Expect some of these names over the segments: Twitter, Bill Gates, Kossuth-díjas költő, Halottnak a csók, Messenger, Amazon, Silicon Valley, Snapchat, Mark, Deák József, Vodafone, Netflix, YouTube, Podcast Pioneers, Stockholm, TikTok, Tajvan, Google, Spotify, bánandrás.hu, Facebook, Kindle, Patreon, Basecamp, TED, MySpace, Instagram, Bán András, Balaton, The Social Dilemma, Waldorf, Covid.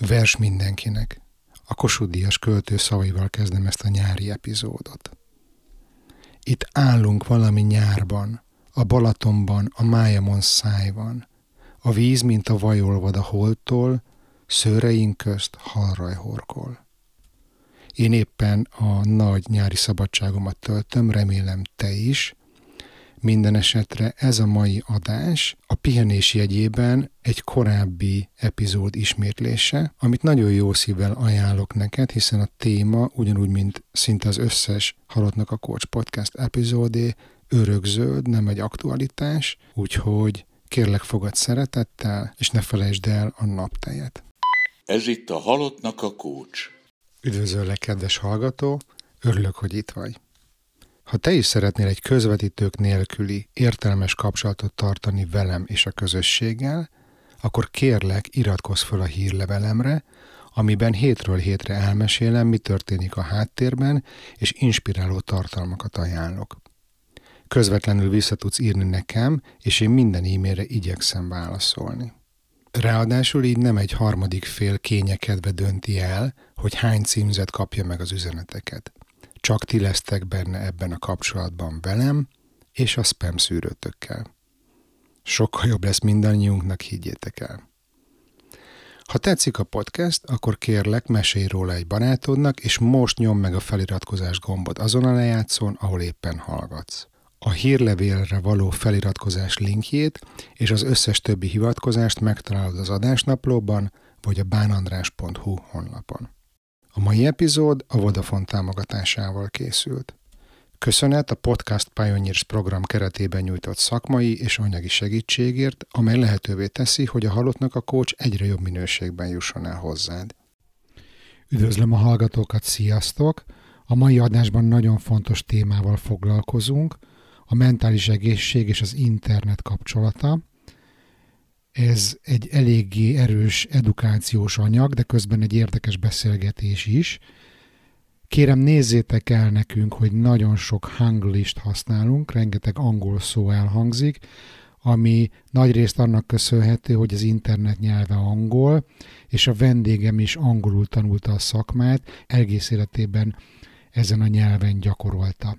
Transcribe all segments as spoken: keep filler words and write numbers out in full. Vers mindenkinek. A Kossuth-díjas költő szavaival kezdem ezt a nyári epizódot. Itt állunk valami nyárban, a Balatonban, a májamon szájban. A víz, mint a vajolvad a holttól, szőreink közt halraj horkol. Én éppen a nagy nyári szabadságomat töltöm, remélem te is. Minden esetre ez a mai adás a pihenés jegyében egy korábbi epizód ismétlése, amit nagyon jó szívvel ajánlok neked, hiszen a téma ugyanúgy, mint szinte az összes Halottnak a csók podcast epizódé, örökzöld, nem egy aktualitás, úgyhogy kérlek fogadd szeretettel, és ne felejtsd el a naptejet. Ez itt a Halottnak a csók. Üdvözöllek, kedves hallgató, örülök, hogy itt vagy. Ha te is szeretnél egy közvetítők nélküli, értelmes kapcsolatot tartani velem és a közösséggel, akkor kérlek, iratkozz fel a hírlevelemre, amiben hétről hétre elmesélem, mi történik a háttérben, és inspiráló tartalmakat ajánlok. Közvetlenül vissza tudsz írni nekem, és én minden e-mailre igyekszem válaszolni. Ráadásul így nem egy harmadik fél kényekedve dönti el, hogy hány címzet kapja meg az üzeneteket. Csak ti lesztek benne ebben a kapcsolatban velem és a spam szűrőtökkel. Sokkal jobb lesz mindannyiunknak, higgyétek el. Ha tetszik a podcast, akkor kérlek, mesélj róla egy barátodnak, és most nyomd meg a feliratkozás gombot azon a lejátszón, ahol éppen hallgatsz. A hírlevélre való feliratkozás linkjét és az összes többi hivatkozást megtalálod az adásnaplóban vagy a bánandrás pont hu honlapon. A mai epizód a Vodafone támogatásával készült. Köszönet a Podcast Pioneers program keretében nyújtott szakmai és anyagi segítségért, amely lehetővé teszi, hogy a Halottnak a csók egyre jobb minőségben jusson el hozzád. Üdvözlöm a hallgatókat, sziasztok! A mai adásban nagyon fontos témával foglalkozunk, a mentális egészség és az internet kapcsolata. Ez egy eléggé erős edukációs anyag, de közben egy érdekes beszélgetés is. Kérem, nézzétek el nekünk, hogy nagyon sok hanglist használunk, rengeteg angol szó elhangzik, ami nagyrészt annak köszönhető, hogy az internet nyelve angol, és a vendégem is angolul tanulta a szakmát, egész életében ezen a nyelven gyakorolta.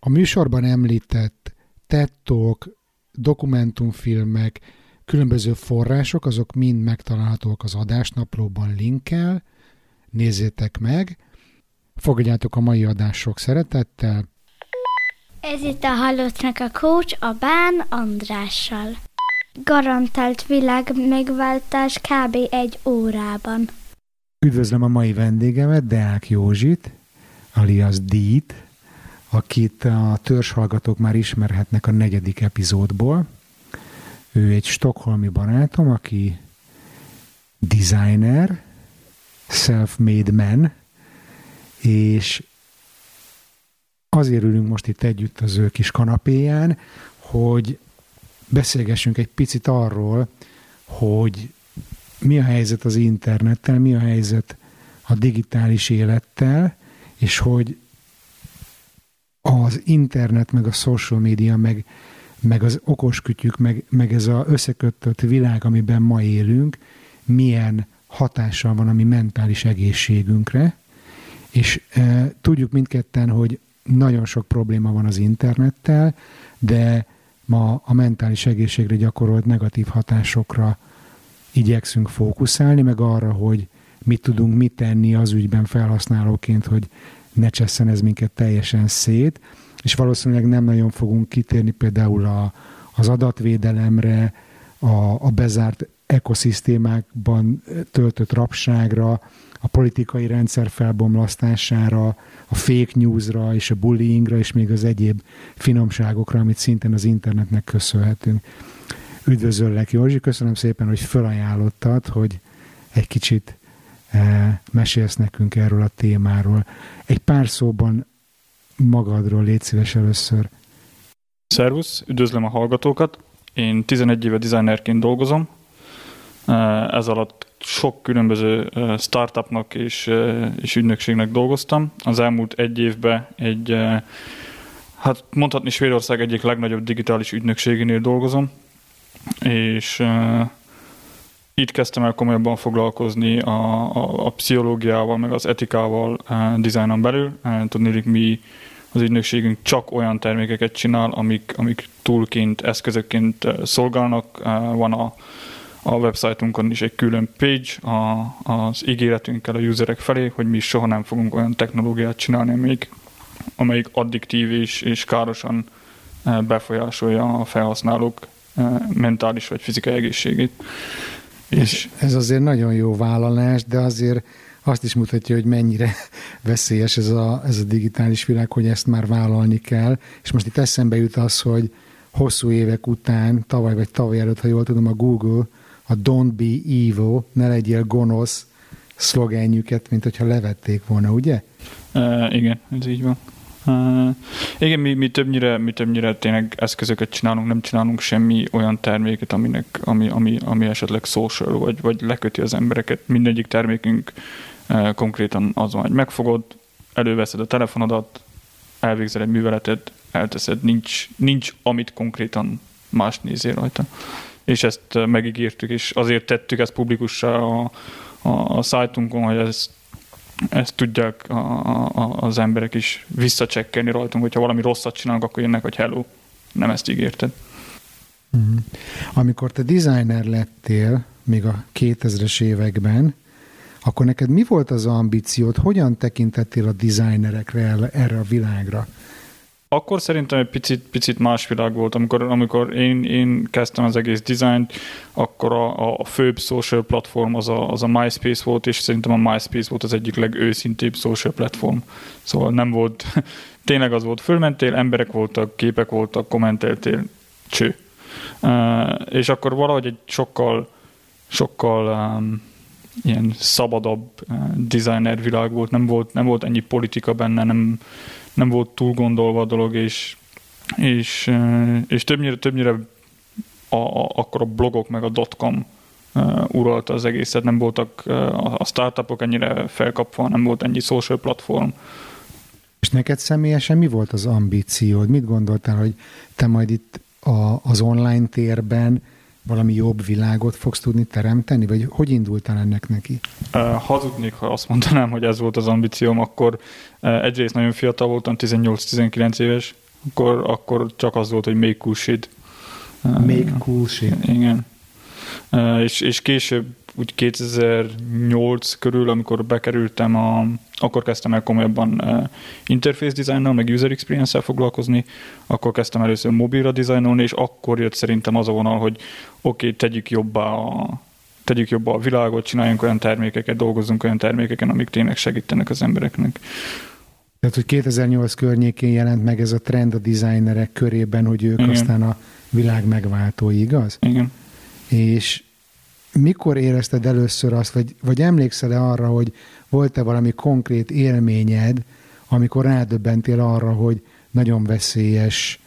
A műsorban említett TED Talk, dokumentumfilmek, különböző források, azok mind megtalálhatók az adásnaplóban linkkel. Nézzétek meg! Fogadjátok a mai adást sok szeretettel! Ez itt a Halottnak a csók a Bán Andrással. Garantált világ megváltás körülbelül egy órában. Üdvözlöm a mai vendégemet, Deák Józsit, alias Díjt, akit a törzshallgatók már ismerhetnek a negyedik epizódból. Ő egy stockholmi barátom, aki designer, self-made man, és azért ülünk most itt együtt az ő kis kanapéján, hogy beszélgessünk egy picit arról, hogy mi a helyzet az internettel, mi a helyzet a digitális élettel, és hogy az internet, meg a social media, meg meg az okoskütyük, meg, meg ez az összekötött világ, amiben ma élünk, milyen hatással van a mi mentális egészségünkre, és e, tudjuk mindketten, hogy nagyon sok probléma van az internettel, de ma a mentális egészségre gyakorolt negatív hatásokra igyekszünk fókuszálni, meg arra, hogy mit tudunk mit tenni az ügyben felhasználóként, hogy ne csesszen ez minket teljesen szét, és valószínűleg nem nagyon fogunk kitérni például a, az adatvédelemre, a, a bezárt ekoszisztémákban töltött rabságra, a politikai rendszer felbomlasztására, a fake newsra és a bullyingra, és még az egyéb finomságokra, amit szintén az internetnek köszönhetünk. Üdvözöllek, Józsi, köszönöm szépen, hogy felajánlottad, hogy egy kicsit eh, mesélsz nekünk erről a témáról. Egy pár szóban magadról légy szíves először. Szervusz, üdvözlöm a hallgatókat. Én tizenegy éve designerként dolgozom. Ez alatt sok különböző startupnak és, és ügynökségnek dolgoztam. Az elmúlt egy évben egy, hát mondhatni Svédország egyik legnagyobb digitális ügynökségénél dolgozom, és így kezdtem el komolyabban foglalkozni a, a, a pszichológiával, meg az etikával e, dizájnon belül. E, tudnélik, mi az ügynökségünk csak olyan termékeket csinál, amik, amik toolként, eszközökként szolgálnak. E, van a, a websájtunkon is egy külön page a, az ígéretünkkel a userek felé, hogy mi soha nem fogunk olyan technológiát csinálni, amelyik, amelyik addiktív és, és károsan befolyásolja a felhasználók mentális vagy fizikai egészségét. És ez azért nagyon jó vállalás, de azért azt is mutatja, hogy mennyire veszélyes ez a, ez a digitális világ, hogy ezt már vállalni kell. És most itt eszembe jut az, hogy hosszú évek után, tavaly vagy tavaly előtt, ha jól tudom, a Google a Don't be evil, ne legyél gonosz szlogenjüket, mint hogyha levették volna, ugye? Uh, igen, ez így van. Uh, igen, mi, mi, többnyire, mi többnyire tényleg eszközöket csinálunk, nem csinálunk semmi olyan terméket, aminek, ami, ami, ami esetleg social, vagy, vagy leköti az embereket. Mindegyik termékünk uh, konkrétan az van, hogy megfogod, előveszed a telefonodat, elvégzel egy műveletet, elteszed, nincs, nincs amit konkrétan más nézél rajta. És ezt uh, megígértük, és azért tettük ezt publikussá a, a, a szájtunkon, hogy ezt Ezt tudják a, a, az emberek is visszacsekkelni rajtunk, hogyha valami rosszat csinálnak, akkor jönnek, hogy hello, nem ezt ígérted. Mm. Amikor te designer lettél még a kétezres években, akkor neked mi volt az ambíciód? Hogyan tekintettél a designerekre, erre a világra? Akkor szerintem egy picit, picit más világ volt. Amikor, amikor én, én kezdtem az egész dizájnt, akkor a, a főbb social platform az a, az a MySpace volt, és szerintem a MySpace volt az egyik legőszintébb social platform. Szóval nem volt, tényleg az volt, fölmentél, emberek voltak, képek voltak, kommenteltél, cső. Uh, és akkor valahogy egy sokkal, sokkal um, ilyen szabadabb uh, designer világ volt. Nem volt, nem volt ennyi politika benne, nem nem volt túl gondolva a dolog, és, és, és többnyire, többnyire a, a, akkor a blogok meg a dotcom uh, uralta az egészet, nem voltak uh, a startupok ennyire felkapva, nem volt ennyi social platform. És neked személyesen mi volt az ambíciód? Mit gondoltál, hogy te majd itt a, az online térben valami jobb világot fogsz tudni teremteni? Vagy hogy indultál ennek neki? Uh, hazudnék, ha azt mondanám, hogy ez volt az ambícióm, akkor uh, egyrészt nagyon fiatal voltam, tizennyolc-tizenkilenc éves, akkor, akkor csak az volt, hogy még cool shit. Uh, még cool shit. Igen. Uh, és, és később, úgy kétezer-nyolc körül, amikor bekerültem, a, akkor kezdtem el komolyabban uh, interface designnal, meg user experience-el foglalkozni, akkor kezdtem először mobilra designolni, és akkor jött szerintem az a vonal, hogy oké, okay, tegyük jobbá a, tegyük jobbá a világot, csináljunk olyan termékeket, dolgozzunk olyan termékeken, amik tényleg segítenek az embereknek. Tehát, hogy kétezer-nyolc környékén jelent meg ez a trend a designerek körében, hogy ők Igen. aztán a világ megváltói, igaz? Igen. És mikor érezted először azt, vagy, vagy emlékszel-e arra, hogy volt-e valami konkrét élményed, amikor rádöbbentél arra, hogy nagyon veszélyes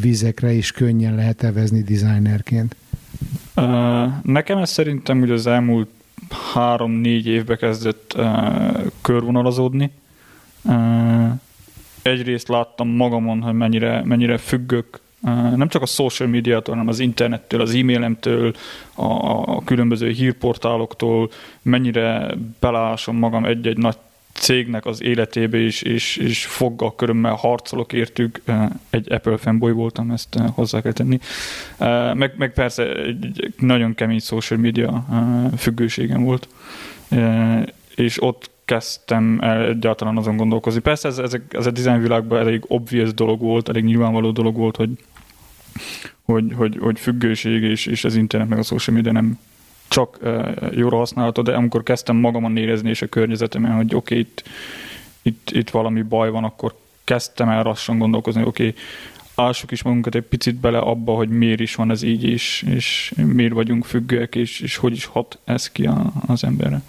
vizekre is könnyen lehet evezni designerként? Nekem ez szerintem ugye az elmúlt három-négy évbe kezdett körvonalazódni. Egyrészt láttam magamon, hogy mennyire, mennyire függök, nem csak a social médiától, hanem az internettől, az e-mailemtől, a, a különböző hírportáloktól, mennyire belásom magam egy-egy nagy cégnek az életébe, és, és, és foggal körömmel harcolok értük. Egy Apple fanboy voltam, ezt hozzá kell tenni. Meg, meg persze egy nagyon kemény social media függőségem volt, és ott kezdtem el egyáltalán azon gondolkozni. Persze ez, ez, ez a design világban elég obvious dolog volt, elég nyilvánvaló dolog volt, hogy, hogy, hogy, hogy függőség és, és az internet meg a social media nem csak uh, jóra használható, de amikor kezdtem magamon érezni és a környezetemen, hogy oké, okay, itt, itt, itt valami baj van, akkor kezdtem el lassan gondolkozni, oké, okay, ássuk is magunkat egy picit bele abba, hogy miért is van ez így, és, és miért vagyunk függőek, és, és hogy is hat ez ki a, az emberre.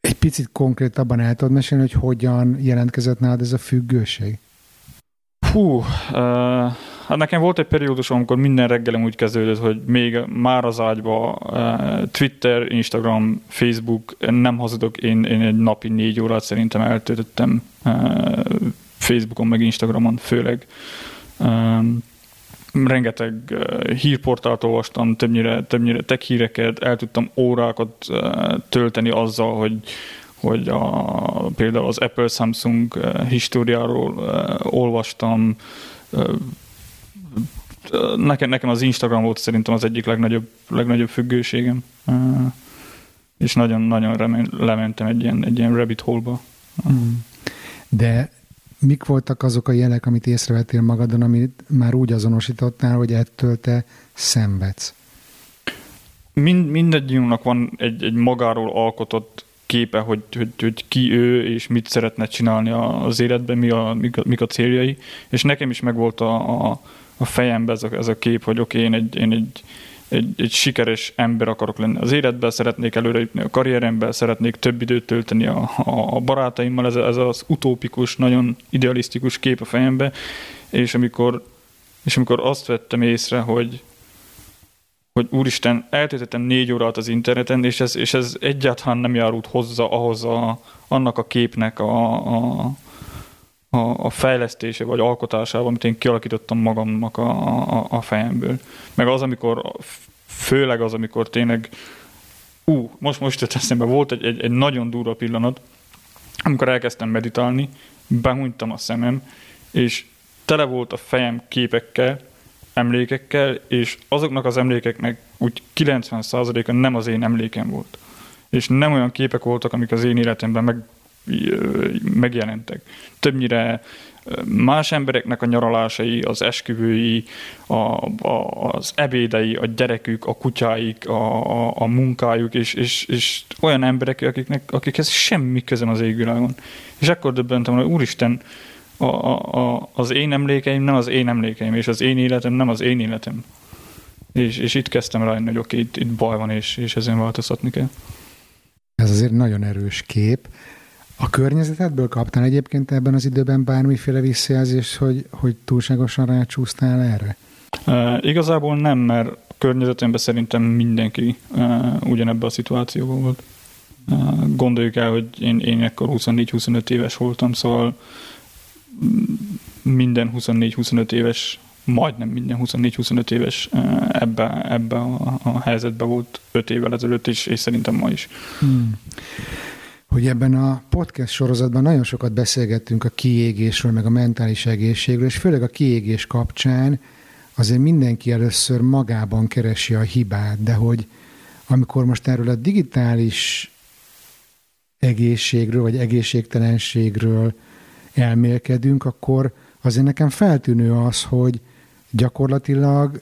Egy picit konkrétabban el tudod mesélni, hogy hogyan jelentkezett nálad ez a függőség? Hú, uh, hát nekem volt egy periódus, amikor minden reggelem úgy kezdődött, hogy még már az ágyban uh, Twitter, Instagram, Facebook, nem hazudok, én, én egy napi négy órát szerintem eltöltöttem uh, Facebookon, meg Instagramon főleg. Um, rengeteg uh, hírportált olvastam, többnyire, többnyire tech híreket, el tudtam órákat uh, tölteni azzal, hogy, hogy a, például az Apple-Samsung uh, históriáról uh, olvastam. Uh, nekem, nekem az Instagram volt szerintem az egyik legnagyobb, legnagyobb függőségem. Uh, és nagyon-nagyon remény, lementem egy ilyen, egy ilyen rabbit hole-ba. Mm. De mik voltak azok a jelek, amit észrevettél magadon, amit már úgy azonosítottál, hogy ettől te szenvedsz? Mind, mindegyünknek van egy, egy magáról alkotott képe, hogy, hogy, hogy ki ő, és mit szeretne csinálni az életben, mi a, mik, a, mik a céljai. És nekem is megvolt a, a, a fejemben ez a, ez a kép, hogy oké, okay, én egy... Én egy Egy, egy sikeres ember akarok lenni az életben, szeretnék előrejutni a karrieremben, szeretnék több időt tölteni a, a, a barátaimmal, ez, ez az utópikus, nagyon idealisztikus kép a fejembe, és amikor, és amikor azt vettem észre, hogy, hogy úristen, eltöltöttem négy órát az interneten, és ez, és ez egyáltalán nem járult hozzá ahhoz a, annak a képnek a, a, a, a fejlesztése vagy alkotásába, amit én kialakítottam magamnak a, a, a fejemből. Meg az, amikor, főleg az, amikor tényleg, ú, most, most jött eszembe, volt egy, egy, egy nagyon durva pillanat, amikor elkezdtem meditálni, behúnytam a szemem, és tele volt a fejem képekkel, emlékekkel, és azoknak az emlékeknek úgy kilencven százaléka nem az én emlékem volt. És nem olyan képek voltak, amik az én életemben meg megjelentek. Többnyire más embereknek a nyaralásai, az esküvői, a, a, az ebédei, a gyerekük, a kutyáik, a, a, a munkájuk, és, és, és olyan emberek, akiknek, akikhez semmi közöm az égvilágon. És akkor döbbentem, hogy úristen, a, a, a, az én emlékeim nem az én emlékeim, és az én életem nem az én életem. És, és itt kezdtem rájönni, hogy oké, itt, itt baj van, és, és ezen változtatni kell. Ez azért nagyon erős kép. A környezetedből kaptál egyébként ebben az időben bármiféle visszajelzést, hogy, hogy túlságosan rácsúsztál erre? Uh, igazából nem, mert a környezetemben szerintem mindenki uh, ugyanebben a szituációban volt. Uh, gondoljuk el, hogy én, én ekkor huszonnégy-huszonöt éves voltam, szóval minden huszonnégy-huszonöt éves, majdnem minden huszonnégy-huszonöt éves uh, ebben ebbe a, a helyzetben volt öt évvel ezelőtt is, és szerintem ma is. Hmm. Hogy ebben a podcast sorozatban nagyon sokat beszélgettünk a kiégésről, meg a mentális egészségről, és főleg a kiégés kapcsán azért mindenki először magában keresi a hibát, de hogy amikor most erről a digitális egészségről, vagy egészségtelenségről elmélkedünk, akkor azért nekem feltűnő az, hogy gyakorlatilag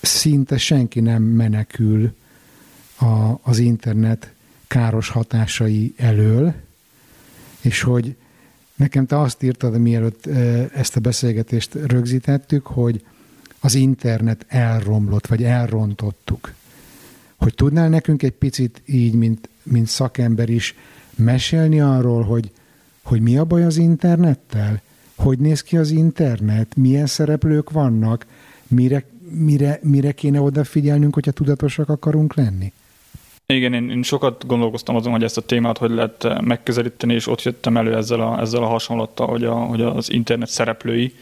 szinte senki nem menekül a, az internet káros hatásai elől, és hogy nekem te azt írtad, mielőtt ezt a beszélgetést rögzítettük, hogy az internet elromlott, vagy elrontottuk. Hogy tudnál nekünk egy picit így, mint, mint szakember is mesélni arról, hogy, hogy mi a baj az internettel? Hogy néz ki az internet? Milyen szereplők vannak? Mire, mire, mire kéne odafigyelnünk, hogyha tudatosak akarunk lenni? Igen, én, én sokat gondolkoztam azon, hogy ezt a témát hogy lehet megközelíteni, és ott jöttem elő ezzel a, ezzel a hasonlattal, hogy, a, hogy az internet szereplői,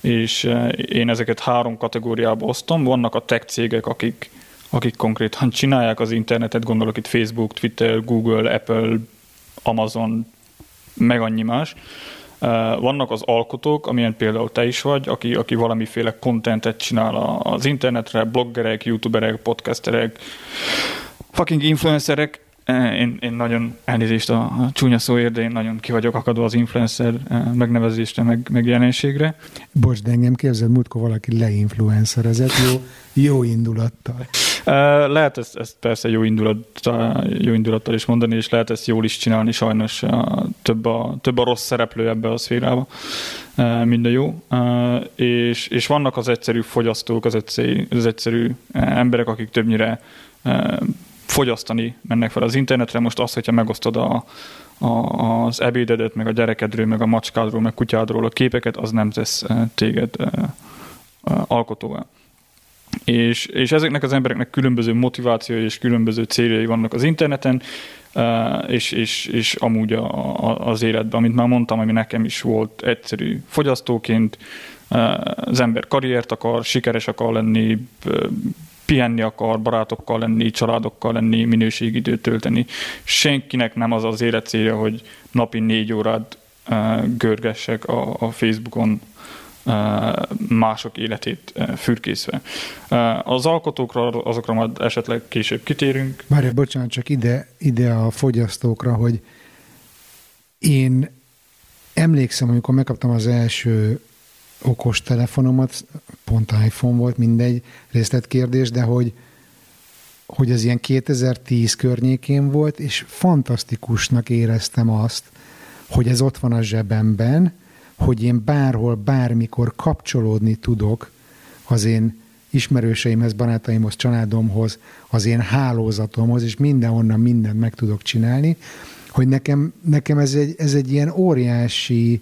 és én ezeket három kategóriába osztom. Vannak a tech cégek, akik, akik konkrétan csinálják az internetet, gondolok itt Facebook, Twitter, Google, Apple, Amazon, meg annyi más. Vannak az alkotók, amilyen például te is vagy, aki, aki valamiféle kontentet csinál az internetre, bloggerek, youtuberek, podcasterek, fucking influencerek, én, én nagyon elnézést a, a csúnya szóért, de én nagyon ki vagyok akadva az influencer megnevezésre, meg, meg jelenségre. Bocs, de engem képzeld, múltkor valaki leinfluencerezett, jó, jó indulattal. Lehet ezt, ezt persze jó indulattal, jó indulattal is mondani, és lehet ezt jól is csinálni, sajnos több a, több a rossz szereplő ebbe a szférába, mind a jó. És, és vannak az egyszerű fogyasztók, az egyszerű, az egyszerű emberek, akik többnyire fogyasztani mennek fel az internetre. Most az, hogyha megosztod a, a, az ebédedet, meg a gyerekedről, meg a macskádról, meg kutyádról a képeket, az nem tesz téged e, e, alkotóvá. És, és ezeknek az embereknek különböző motivációi és különböző céljai vannak az interneten, e, és, és, és amúgy a, a, az életben, amit már mondtam, ami nekem is volt egyszerű fogyasztóként, az ember karriert akar, sikeres akar lenni, pihenni akar, barátokkal lenni, családokkal lenni, minőségi időt tölteni. Senkinek nem az az élet célja, hogy napi négy órát görgessek a, a Facebookon mások életét fürkészve. Az alkotókra, azokra majd esetleg később kitérünk. Várjál, bocsánat, csak ide, ide a fogyasztókra, hogy én emlékszem, amikor megkaptam az első okos telefonomat, pont iPhone volt, mindegy, részletkérdés, de hogy, hogy ez ilyen kétezer-tíz környékén volt, és fantasztikusnak éreztem azt, hogy ez ott van a zsebemben, hogy én bárhol, bármikor kapcsolódni tudok az én ismerőseimhez, barátaimhoz, családomhoz, az én hálózatomhoz, és mindenhonnan mindent meg tudok csinálni, hogy nekem, nekem ez, egy, ez egy ilyen óriási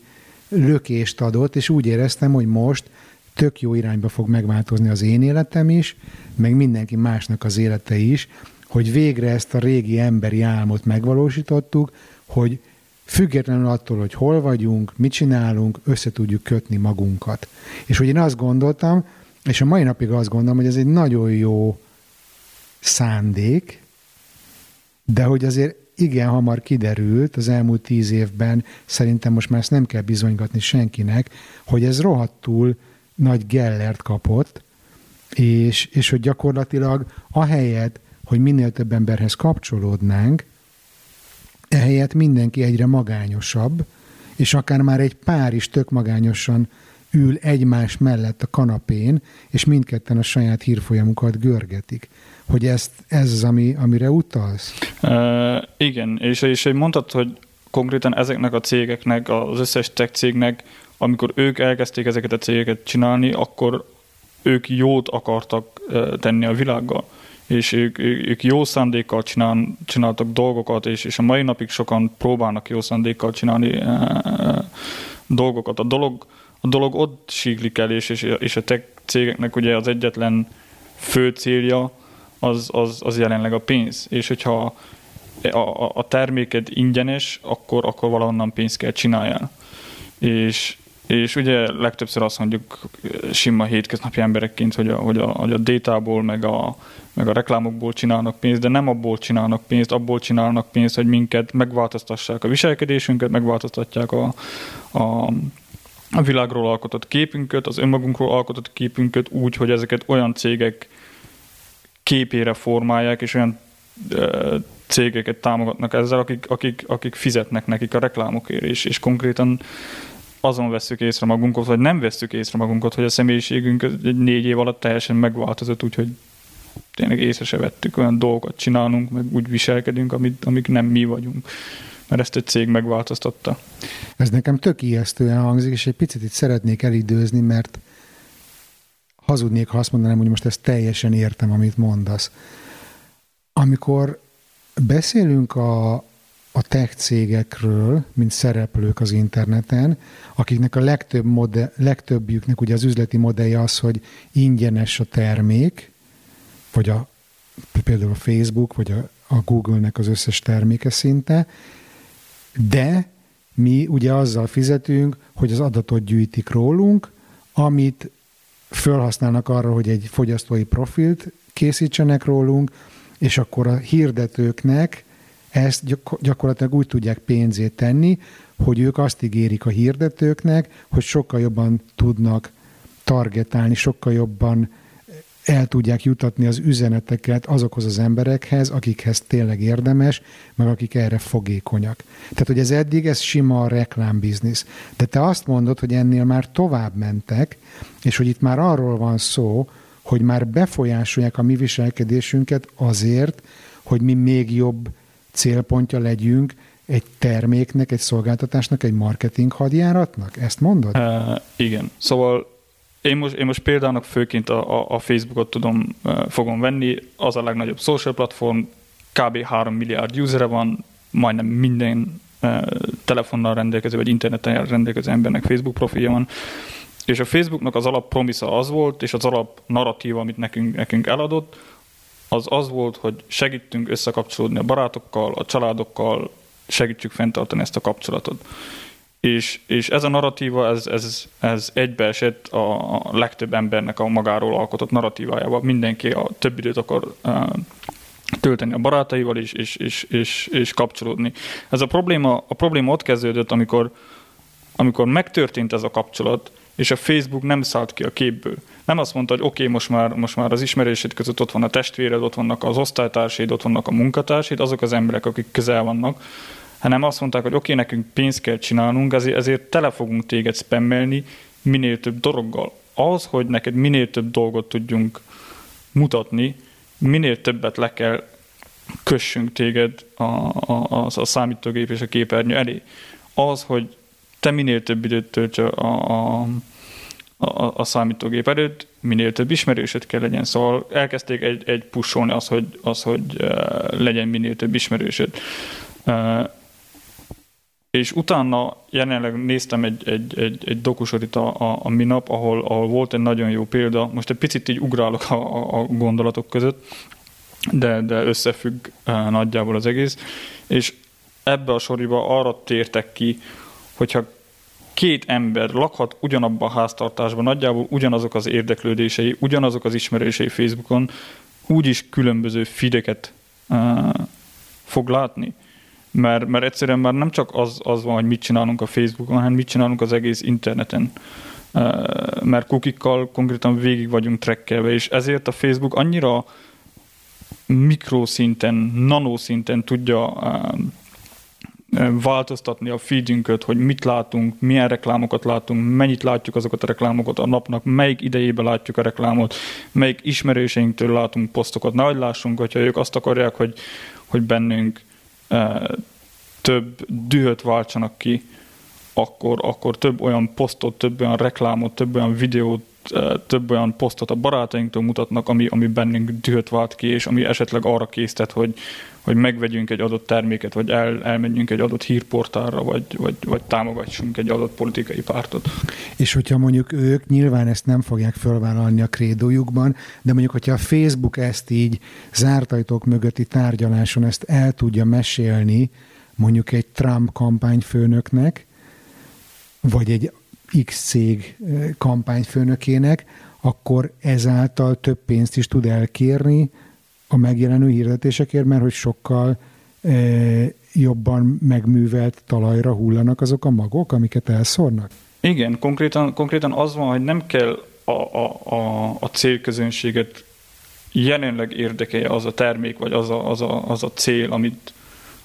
lökést adott, és úgy éreztem, hogy most tök jó irányba fog megváltozni az én életem is, meg mindenki másnak az élete is, hogy végre ezt a régi emberi álmot megvalósítottuk, hogy függetlenül attól, hogy hol vagyunk, mit csinálunk, össze tudjuk kötni magunkat. És hogy én azt gondoltam, és a mai napig azt gondolom, hogy ez egy nagyon jó szándék, de hogy azért igen hamar kiderült az elmúlt tíz évben, szerintem most már ezt nem kell bizonygatni senkinek, hogy ez rohadtul nagy gellert kapott, és, és hogy gyakorlatilag ahelyett, hogy minél több emberhez kapcsolódnánk, ehelyett mindenki egyre magányosabb, és akár már egy pár is tök magányosan ül egymás mellett a kanapén, és mindketten a saját hírfolyamukat görgetik. Hogy ezt, ez az, ami, amire utalsz? Uh, igen, és, és mondtad, hogy konkrétan ezeknek a cégeknek, az összes tech cégnek, amikor ők elkezdték ezeket a cégeket csinálni, akkor ők jót akartak tenni a világgal. És ők, ők jó szándékkal csinál, csináltak dolgokat, és, és a mai napig sokan próbálnak jó szándékkal csinálni e, e, dolgokat. A dolog, a dolog ott síklik el, és, és a tech cégeknek ugye az egyetlen fő célja az, az, az jelenleg a pénz. És hogyha a, a terméked ingyenes, akkor, akkor valahonnan pénzt kell csináljál. És, és ugye legtöbbször azt mondjuk sima hétköznapi emberekként, hogy a, hogy a, hogy a détából, meg a meg a reklámokból csinálnak pénzt, de nem abból csinálnak pénzt, abból csinálnak pénzt, hogy minket megváltoztassák a viselkedésünket, megváltoztatják a, a, a világról alkotott képünket, az önmagunkról alkotott képünket úgy, hogy ezeket olyan cégek képére formálják, és olyan e, cégeket támogatnak ezzel, akik, akik, akik fizetnek nekik a reklámokért, és, és konkrétan azon vesszük észre magunkat, vagy nem vesszük észre magunkat, hogy a személyiségünk négy év alatt teljesen megváltozott, úgyhogy tényleg észre se vettük, olyan dolgokat csinálunk, meg úgy viselkedünk, amit, amik nem mi vagyunk, mert ezt egy cég megváltoztatta. Ez nekem tök ijesztően hangzik, és egy picit itt szeretnék elidőzni, mert hazudnék, ha azt mondanám, hogy most ezt teljesen értem, amit mondasz. Amikor beszélünk a, a tech cégekről, mint szereplők az interneten, akiknek a legtöbb modell, legtöbbjüknek ugye az üzleti modellje az, hogy ingyenes a termék, vagy a, például a Facebook, vagy a, a Google-nek az összes terméke szinte, de mi ugye azzal fizetünk, hogy az adatot gyűjtik rólunk, amit felhasználnak arra, hogy egy fogyasztói profilt készítsenek rólunk, és akkor a hirdetőknek ezt gyakor- gyakorlatilag úgy tudják pénzét tenni, hogy ők azt ígérik a hirdetőknek, hogy sokkal jobban tudnak targetálni, sokkal jobban el tudják jutatni az üzeneteket azokhoz az emberekhez, akikhez tényleg érdemes, meg akik erre fogékonyak. Tehát, hogy ez eddig, ez sima a reklámbiznisz. De te azt mondod, hogy ennél már tovább mentek, és hogy itt már arról van szó, hogy már befolyásolják a mi viselkedésünket azért, hogy mi még jobb célpontja legyünk egy terméknek, egy szolgáltatásnak, egy marketing hadjáratnak? Ezt mondod? Uh, igen. Szóval Én most, én most példának főként a, a Facebookot tudom, fogom venni, az a legnagyobb social platform, kb. három milliárd usere van, majdnem minden uh, telefonnal rendelkező, vagy interneten rendelkező embernek Facebook profilja van, és a Facebooknak az alap promisza az volt, és az alap narratíva, amit nekünk, nekünk eladott, az az volt, hogy segítünk összekapcsolódni a barátokkal, a családokkal, segítsük fenntartani ezt a kapcsolatot. És, és ez a narratíva, ez, ez, ez egybeesett a legtöbb embernek a magáról alkotott narratívájával. Mindenki a több időt akar uh, tölteni a barátaival, és, és, és, és, és kapcsolódni. Ez a probléma, a probléma ott kezdődött, amikor, amikor megtörtént ez a kapcsolat, és a Facebook nem szállt ki a képből. Nem azt mondta, hogy oké, okay, most, már, most már az ismerésed között ott van a testvéred, ott vannak az osztálytársaid, ott vannak a munkatársaid, azok az emberek, akik közel vannak, hanem azt mondták, hogy oké, okay, nekünk pénzt kell csinálnunk, ezért, ezért tele fogunk téged spammelni minél több dologgal. Az, hogy neked minél több dolgot tudjunk mutatni, minél többet le kell kössünk téged a, a, a, a számítógép és a képernyő elé. Az, hogy te minél több időt tölts a, a, a, a számítógép előtt, minél több ismerősöd kell legyen. Szóval elkezdték egy, egy pusolni az, hogy, az, hogy uh, legyen minél több ismerősöd. Uh, és utána jelenleg néztem egy, egy, egy, egy dokusorit a, a, a minap, ahol, ahol volt egy nagyon jó példa. Most egy picit így ugrálok a, a gondolatok között, de, de összefügg uh, nagyjából az egész. És ebbe a soriba arra tértek ki, hogyha két ember lakhat ugyanabban a háztartásban, nagyjából ugyanazok az érdeklődései, ugyanazok az ismerései Facebookon, úgyis különböző feedeket uh, fog látni. Mert, mert egyszerűen már nem csak az, az van, hogy mit csinálunk a Facebookon, hanem mit csinálunk az egész interneten. Uh, mert cookikkal konkrétan végig vagyunk trekkelve, és ezért a Facebook annyira mikroszinten, nanoszinten tudja uh, változtatni a feedünket, hogy mit látunk, milyen reklámokat látunk, mennyit látjuk azokat a reklámokat a napnak, melyik idejében látjuk a reklámot, melyik ismerőseinktől látunk posztokat. Nehogy lássunk, hogyha ők azt akarják, hogy, hogy bennünk e, több dühöt váltsanak ki, akkor, akkor több olyan posztot, több olyan reklámot, több olyan videót, e, több olyan posztot a barátainktól mutatnak, ami, ami bennünk dühöt vált ki, és ami esetleg arra késztet, hogy hogy megvegyünk egy adott terméket, vagy el, elmenjünk egy adott hírportálra, vagy, vagy, vagy támogassunk egy adott politikai pártot. És hogyha mondjuk ők nyilván ezt nem fogják fölvállalni a krédójukban, de mondjuk, hogyha a Facebook ezt így zárt ajtók mögötti tárgyaláson ezt el tudja mesélni mondjuk egy Trump kampányfőnöknek, vagy egy X cég kampányfőnökének, akkor ezáltal több pénzt is tud elkérni a megjelenő hirdetésekért, mert hogy sokkal e, jobban megművelt talajra hullanak azok a magok, amiket elszórnak. Igen, konkrétan, konkrétan az van, hogy nem kell a, a, a, a célközönséget jelenleg érdekelje az a termék, vagy az a, az a, az a cél, amit,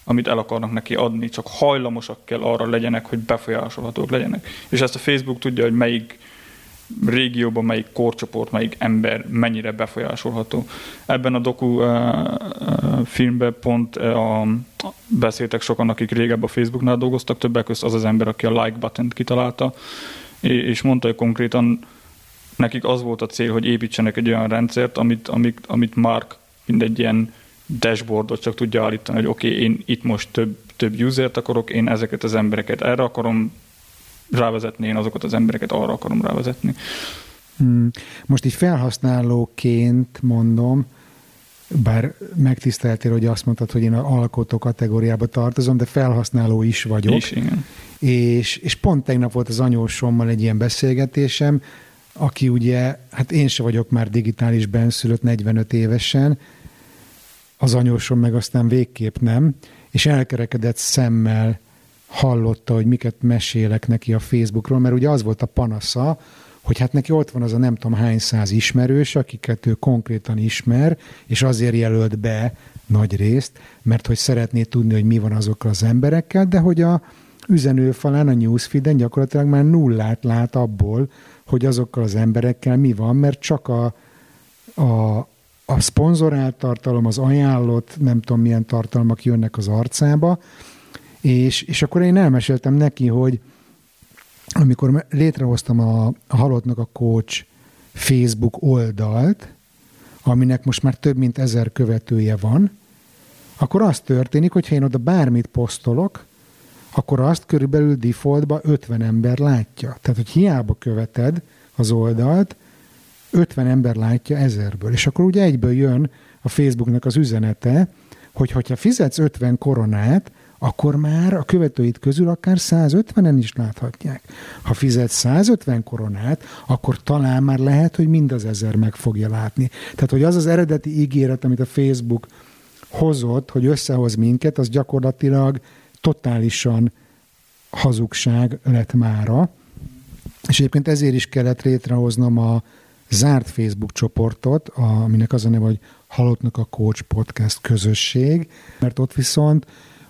amit el akarnak neki adni, csak hajlamosak kell arra legyenek, hogy befolyásolhatók legyenek. És ezt a Facebook tudja, hogy melyik régióban melyik korcsoport, melyik ember mennyire befolyásolható. Ebben a doku uh, uh, filmben pont uh, beszéltek sokan, akik régebb a Facebooknál dolgoztak, többek között az az ember, aki a like buttont kitalálta, és mondta, hogy konkrétan nekik az volt a cél, hogy építsenek egy olyan rendszert, amit, amit, amit Mark mindegy ilyen dashboardot csak tudja állítani, hogy oké, okay, én itt most több, több usert akarok, én ezeket az embereket erre akarom rávezetni, én azokat az embereket arra akarom rávezetni. Most így felhasználóként mondom, bár megtiszteltél, hogy azt mondtad, hogy én az alkotó kategóriába tartozom, de felhasználó is vagyok. Is, igen. És, és pont tegnap volt az anyósommal egy ilyen beszélgetésem, aki ugye, hát én se vagyok már digitális benszülött negyvenöt évesen, az anyósom meg aztán végképp nem, és elkerekedett szemmel hallotta, hogy miket mesélek neki a Facebookról, mert ugye az volt a panasza, hogy hát neki ott van az a nem tudom hány száz ismerős, akiket ő konkrétan ismer, és azért jelölt be nagy részt, mert hogy szeretné tudni, hogy mi van azokkal az emberekkel, de hogy a üzenőfalán, a newsfeeden gyakorlatilag már nullát lát abból, hogy azokkal az emberekkel mi van, mert csak a, a, a szponzorált tartalom, az ajánlott, nem tudom milyen tartalmak jönnek az arcába. És, és akkor én elmeséltem neki, hogy amikor létrehoztam a, a Halottnak a Coach Facebook oldalt, aminek most már több mint ezer követője van, akkor az történik, hogy ha én oda bármit posztolok, akkor azt körülbelül defaultban ötven ember látja. Tehát, hogy hiába követed az oldalt, ötven ember látja ezerből. És akkor ugye egyből jön a Facebooknak az üzenete, hogy hogyha fizetsz ötven koronát, akkor már a követőid közül akár százötvenen is láthatják. Ha fizet százötven koronát, akkor talán már lehet, hogy mind az ezer meg fogja látni. Tehát, hogy az az eredeti ígéret, amit a Facebook hozott, hogy összehoz minket, az gyakorlatilag totálisan hazugság lett mára. És egyébként ezért is kellett létrehoznom a zárt Facebook csoportot, aminek az a neve, hogy Halottnak a Coach Podcast közösség, mert ott viszont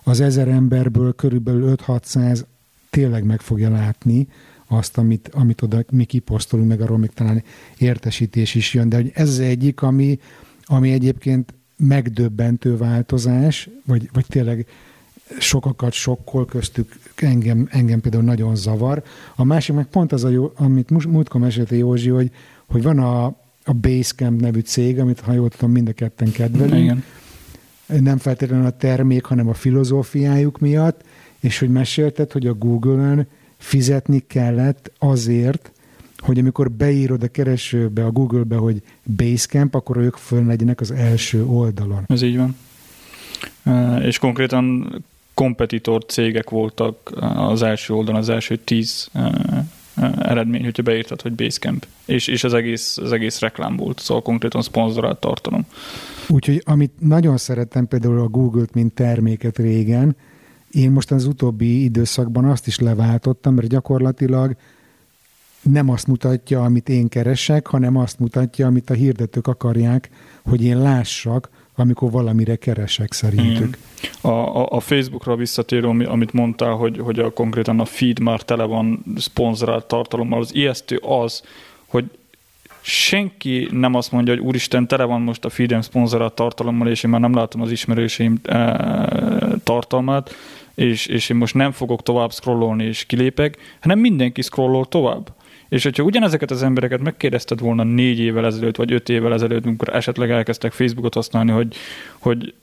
az ezer emberből körülbelül öt-hatszáz tényleg meg fogja látni azt, amit, amit oda mi kiposztolunk, meg arról még talán értesítés is jön. De hogy ez az egyik, ami, ami egyébként megdöbbentő változás, vagy, vagy tényleg sokakat sokkol, köztük engem, engem például nagyon zavar. A másik meg pont az, a jó, amit múltkor mesélte Józsi, hogy, hogy van a, a Basecamp nevű cég, amit ha jól tudom, mind a ketten kedvelünk. Igen. Nem feltétlenül a termék, hanem a filozófiájuk miatt, és hogy mesélted, hogy a Google-ön fizetni kellett azért, hogy amikor beírod a keresőbe, a Google-be, hogy Basecamp, akkor ők fönn legyenek az első oldalon. Ez így van. És konkrétan kompetitor cégek voltak az első oldalon, az első tíz eredmény, hogyha beírtad, hogy Basecamp. És, és az, egész, az egész reklám volt, szóval konkrétan szponzorált tartalom. Úgyhogy amit nagyon szerettem például a Google-t, mint terméket régen, én most az utóbbi időszakban azt is leváltottam, mert gyakorlatilag nem azt mutatja, amit én keresek, hanem azt mutatja, amit a hirdetők akarják, hogy én lássak, amikor valamire keresek szerintük. A, a, a Facebookra visszatérő, amit mondtál, hogy, hogy a, konkrétan a feed már tele van szponzorált tartalommal, az ijesztő az, hogy senki nem azt mondja, hogy úristen, tele van most a feedem szponzorált tartalommal, és én már nem látom az ismerőseim e, tartalmát, és, és én most nem fogok tovább scrollolni és kilépek, hanem mindenki scrollol tovább. És hogyha ugyanezeket az embereket megkérdezted volna négy évvel ezelőtt, vagy öt évvel ezelőtt, amikor esetleg elkezdtek Facebookot használni, hogy, hogy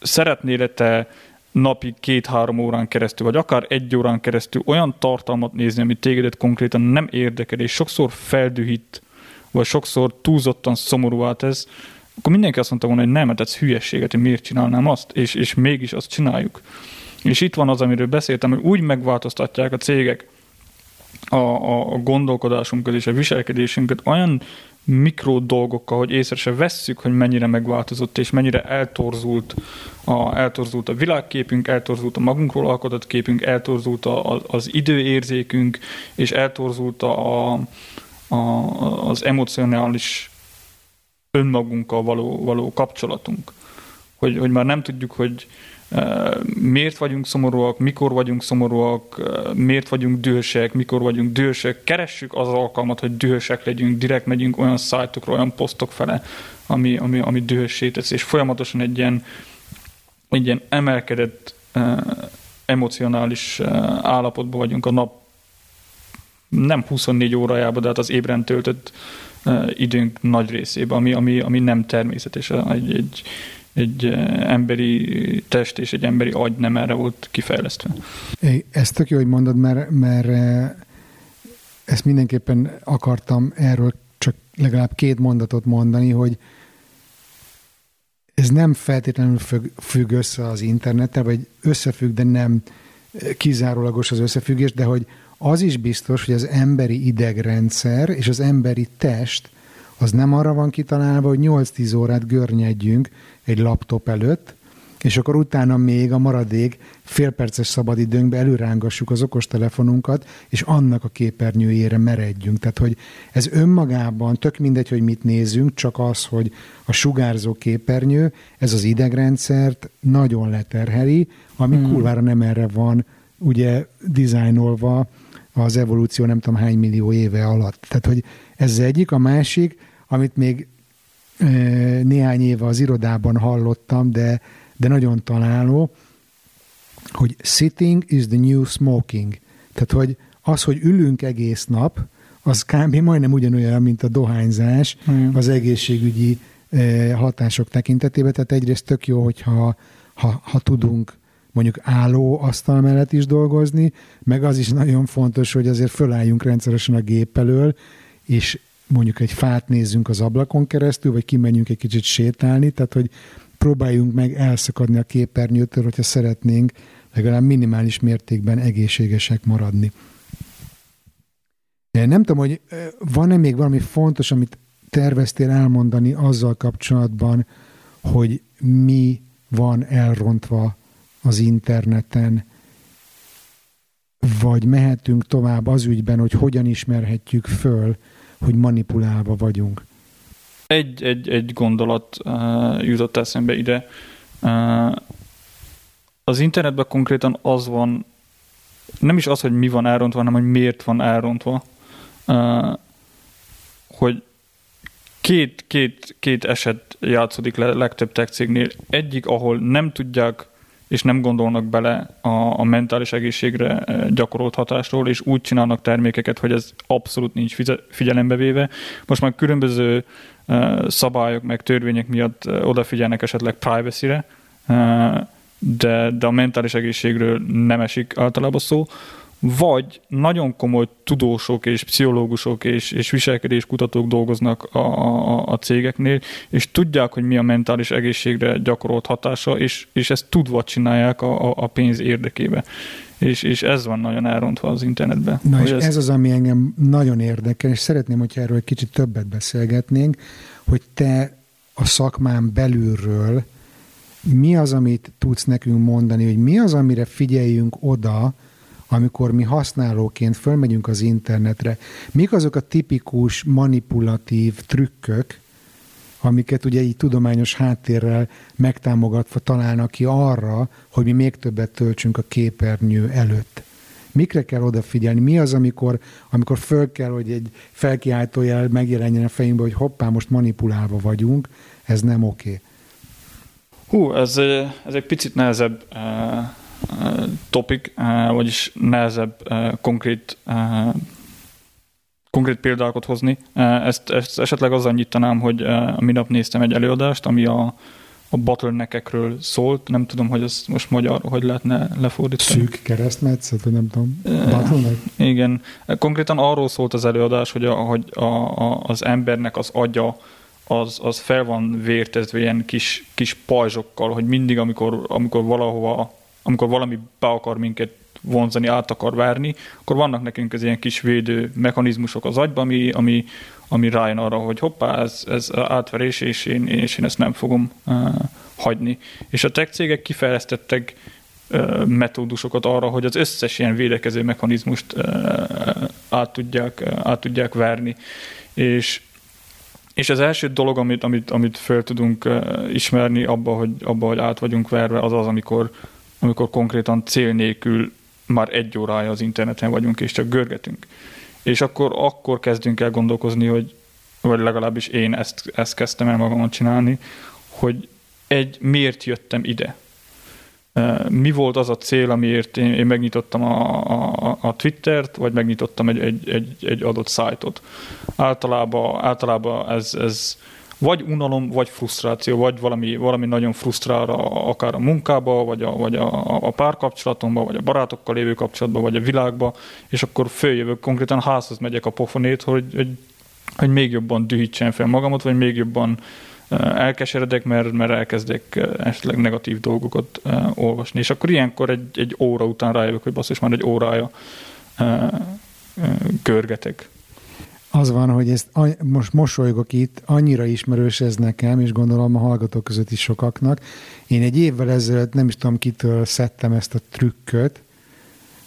szeretnél-e te napi két-három órán keresztül, vagy akár egy órán keresztül olyan tartalmat nézni, amit tégedet konkrétan nem érdekel, és sokszor feldühít, vagy sokszor túlzottan szomorúvá tesz, akkor mindenki azt mondta volna, hogy nem, mert ez hülyeséget, hogy miért csinálnám azt, és, és mégis azt csináljuk. És itt van az, amiről beszéltem, hogy úgy megváltoztatják a cégek a, a gondolkodásunkat és a viselkedésünket olyan mikro dolgokkal, hogy észre se vesszük, hogy mennyire megváltozott, és mennyire eltorzult a, eltorzult a világképünk, eltorzult a magunkról alkotott képünk, eltorzult a, a, az időérzékünk, és eltorzult a, a A, az emocionális önmagunkkal való, való kapcsolatunk. Hogy, hogy már nem tudjuk, hogy e, miért vagyunk szomorúak, mikor vagyunk szomorúak, e, miért vagyunk dühösek, mikor vagyunk dühösek. Keressük az alkalmat, hogy dühösek legyünk, direkt megyünk olyan szájtokra, olyan posztok fele, ami, ami, ami dühössé tesz, és folyamatosan egy ilyen, egy ilyen emelkedett e, emocionális e, állapotban vagyunk a nap, nem huszonnégy órájában, de hát az ébren töltött uh, időnk nagy részében, ami, ami, ami nem természetes. Egy, egy, egy emberi test és egy emberi agy nem erre volt kifejlesztve. Ezt tök jó, hogy mondod, mert, mert ezt mindenképpen akartam erről csak legalább két mondatot mondani, hogy ez nem feltétlenül függ, függ össze az internettel, vagy összefügg, de nem kizárólagos az összefüggés, de hogy az is biztos, hogy az emberi idegrendszer és az emberi test az nem arra van kitalálva, hogy nyolc-tíz órát görnyedjünk egy laptop előtt, és akkor utána még a maradék félperces szabadidőnkbe előrángassuk az okostelefonunkat, és annak a képernyőjére meredjünk. Tehát, hogy ez önmagában tök mindegy, hogy mit nézünk, csak az, hogy a sugárzó képernyő, ez az idegrendszert nagyon leterheli, ami hmm. kurvára nem erre van, ugye, dizájnolva, az evolúció nem tudom hány millió éve alatt. Tehát, hogy ez egyik, a másik, amit még e, néhány éve az irodában hallottam, de, de nagyon találó, hogy sitting is the new smoking. Tehát, hogy az, hogy ülünk egész nap, az kb. Majdnem ugyanolyan, mint a dohányzás mm. az egészségügyi e, hatások tekintetében. Tehát egyrészt tök jó, hogyha ha, ha tudunk mondjuk álló asztal mellett is dolgozni, meg az is nagyon fontos, hogy azért fölálljunk rendszeresen a gép elől, és mondjuk egy fát nézzünk az ablakon keresztül, vagy kimenjünk egy kicsit sétálni, tehát hogy próbáljunk meg elszakadni a képernyőtől, hogyha szeretnénk legalább minimális mértékben egészségesek maradni. Nem tudom, hogy van-e még valami fontos, amit terveztél elmondani azzal kapcsolatban, hogy mi van elrontva az interneten, vagy mehetünk tovább az ügyben, hogy hogyan ismerhetjük föl, hogy manipulálva vagyunk? Egy, egy, egy gondolat uh, jutott eszembe ide. Uh, az internetben konkrétan az van, nem is az, hogy mi van elrontva, hanem hogy miért van elrontva. Uh, hogy két, két, két eset játszódik le, legtöbb tech cégnél. Egyik, ahol nem tudják és nem gondolnak bele a, a mentális egészségre gyakorolt hatásról, és úgy csinálnak termékeket, hogy ez abszolút nincs figyelembe véve. Most már különböző uh, szabályok meg törvények miatt odafigyelnek esetleg privacy-re, uh, de, de a mentális egészségről nem esik általában szó. Vagy nagyon komoly tudósok és pszichológusok és, és viselkedéskutatók dolgoznak a, a, a cégeknél, és tudják, hogy mi a mentális egészségre gyakorolt hatása, és, és ezt tudva csinálják a, a pénz érdekébe. És, és ez van nagyon elrontva az internetben. Na és ez... ez az, ami engem nagyon érdekel, és szeretném, hogyha erről egy kicsit többet beszélgetnénk, hogy te a szakmán belülről mi az, amit tudsz nekünk mondani, hogy mi az, amire figyeljünk oda, amikor mi használóként fölmegyünk az internetre. Mik azok a tipikus, manipulatív trükkök, amiket ugye így tudományos háttérrel megtámogatva találnak ki arra, hogy mi még többet töltsünk a képernyő előtt? Mikre kell odafigyelni? Mi az, amikor, amikor föl kell, hogy egy felkiáltójel megjelenjen a fejünkbe, hogy hoppá, most manipulálva vagyunk, ez nem oké. Hú, ez, ez egy picit nehezebb topik, vagyis nehezebb konkrét, konkrét példákat hozni. Ezt, ezt esetleg azzal nyitnám, hogy minap néztem egy előadást, ami a, a bottleneck-ekről szólt. Nem tudom, hogy ez most magyar, hogy lehetne lefordítani. Szűk keresztmetszet, nem tudom. Bottleneck? Igen. Konkrétan arról szólt az előadás, hogy, a, hogy a, a, az embernek az agya Az, az fel van vértezve ilyen kis, kis pajzsokkal, hogy mindig, amikor, amikor valahova, amikor valami be akar minket vonzani, át akar várni, akkor vannak nekünk az ilyen kis védő mechanizmusok az agyban, ami, ami, ami rájön arra, hogy hoppá, ez, ez átverés, és én, és én ezt nem fogom uh, hagyni. És a tech cégek kifejlesztettek uh, metódusokat arra, hogy az összes ilyen védekező mechanizmust uh, át, tudják, uh, át tudják verni. És És az első dolog, amit, amit, amit fel tudunk uh, ismerni abba hogy, abba, hogy át vagyunk verve, az az, amikor, amikor konkrétan cél nélkül már egy órája az interneten vagyunk, és csak görgetünk. És akkor, akkor kezdünk el gondolkozni, hogy, vagy legalábbis én ezt, ezt kezdtem el magamat csinálni, hogy egy, miért jöttem ide? Uh, mi volt az a cél, amiért én, én megnyitottam a, a, a Twittert, vagy megnyitottam egy, egy, egy, egy adott szájtot. Általában, általában ez, ez vagy unalom, vagy frusztráció, vagy valami, valami nagyon frusztrál a, akár a munkába, vagy a, vagy a, a párkapcsolatomba, vagy a barátokkal lévő kapcsolatban, vagy a világba, és akkor följövök, konkrétan házhoz megyek a pofonét, hogy, hogy, hogy még jobban dühítsen fel magamat, vagy még jobban elkeseredek, mert, mert elkezdek esetleg negatív dolgokat uh, olvasni. És akkor ilyenkor egy, egy óra után rájövök, hogy basszus, már egy órája görgetek. Uh, uh, Az van, hogy ezt most mosolygok itt, annyira ismerős ez nekem, és gondolom a hallgatók között is sokaknak. Én egy évvel ezelőtt nem is tudom kitől szedtem ezt a trükköt,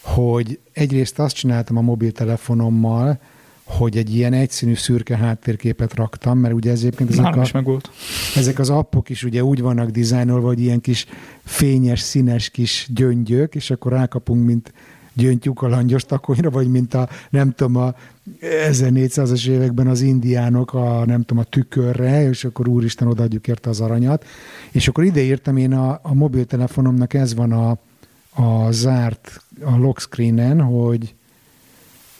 hogy egyrészt azt csináltam a mobiltelefonommal, hogy egy ilyen egyszínű szürke háttérképet raktam, mert ugye egyébként ezek, a, ezek az appok is ugye úgy vannak dizájnolva, hogy ilyen kis fényes, színes kis gyöngyök, és akkor rákapunk, mint gyöngytyúk a langyos takonyra, vagy mint a, nem tudom, a ezernégyszázas években az indiánok a, nem tudom, a tükörre, és akkor úristen, odaadjuk érte az aranyat. És akkor ide írtam én a, a mobiltelefonomnak, ez van a, a zárt, a lock screenen, hogy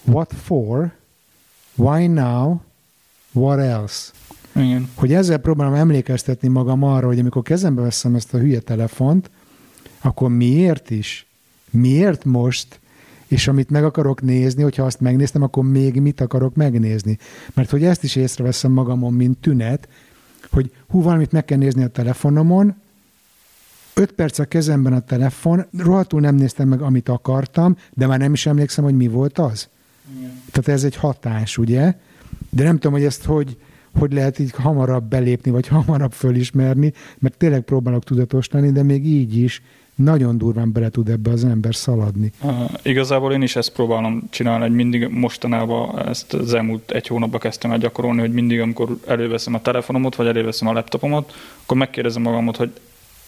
what for? Why now? What else? Igen. Hogy ezzel próbálom emlékeztetni magam arra, hogy amikor kezembe veszem ezt a hülye telefont, akkor miért is? Miért most? És amit meg akarok nézni, hogyha azt megnéztem, akkor még mit akarok megnézni? Mert hogy ezt is észreveszem magamon, mint tünet, hogy hú, valamit meg kell nézni a telefonomon, öt perc a kezemben a telefon, rohadtul nem néztem meg, amit akartam, de már nem is emlékszem, hogy mi volt az. Igen. Tehát ez egy hatás, ugye? De nem tudom, hogy ezt hogy, hogy lehet így hamarabb belépni, vagy hamarabb fölismerni, mert tényleg próbálok tudatos lenni, de még így is nagyon durván bele tud ebbe az ember szaladni. Uh, igazából én is ezt próbálom csinálni, hogy mindig mostanában ezt az elmúlt egy hónapban kezdtem el gyakorolni, hogy mindig, amikor előveszem a telefonomot, vagy előveszem a laptopomot, akkor megkérdezem magamot, hogy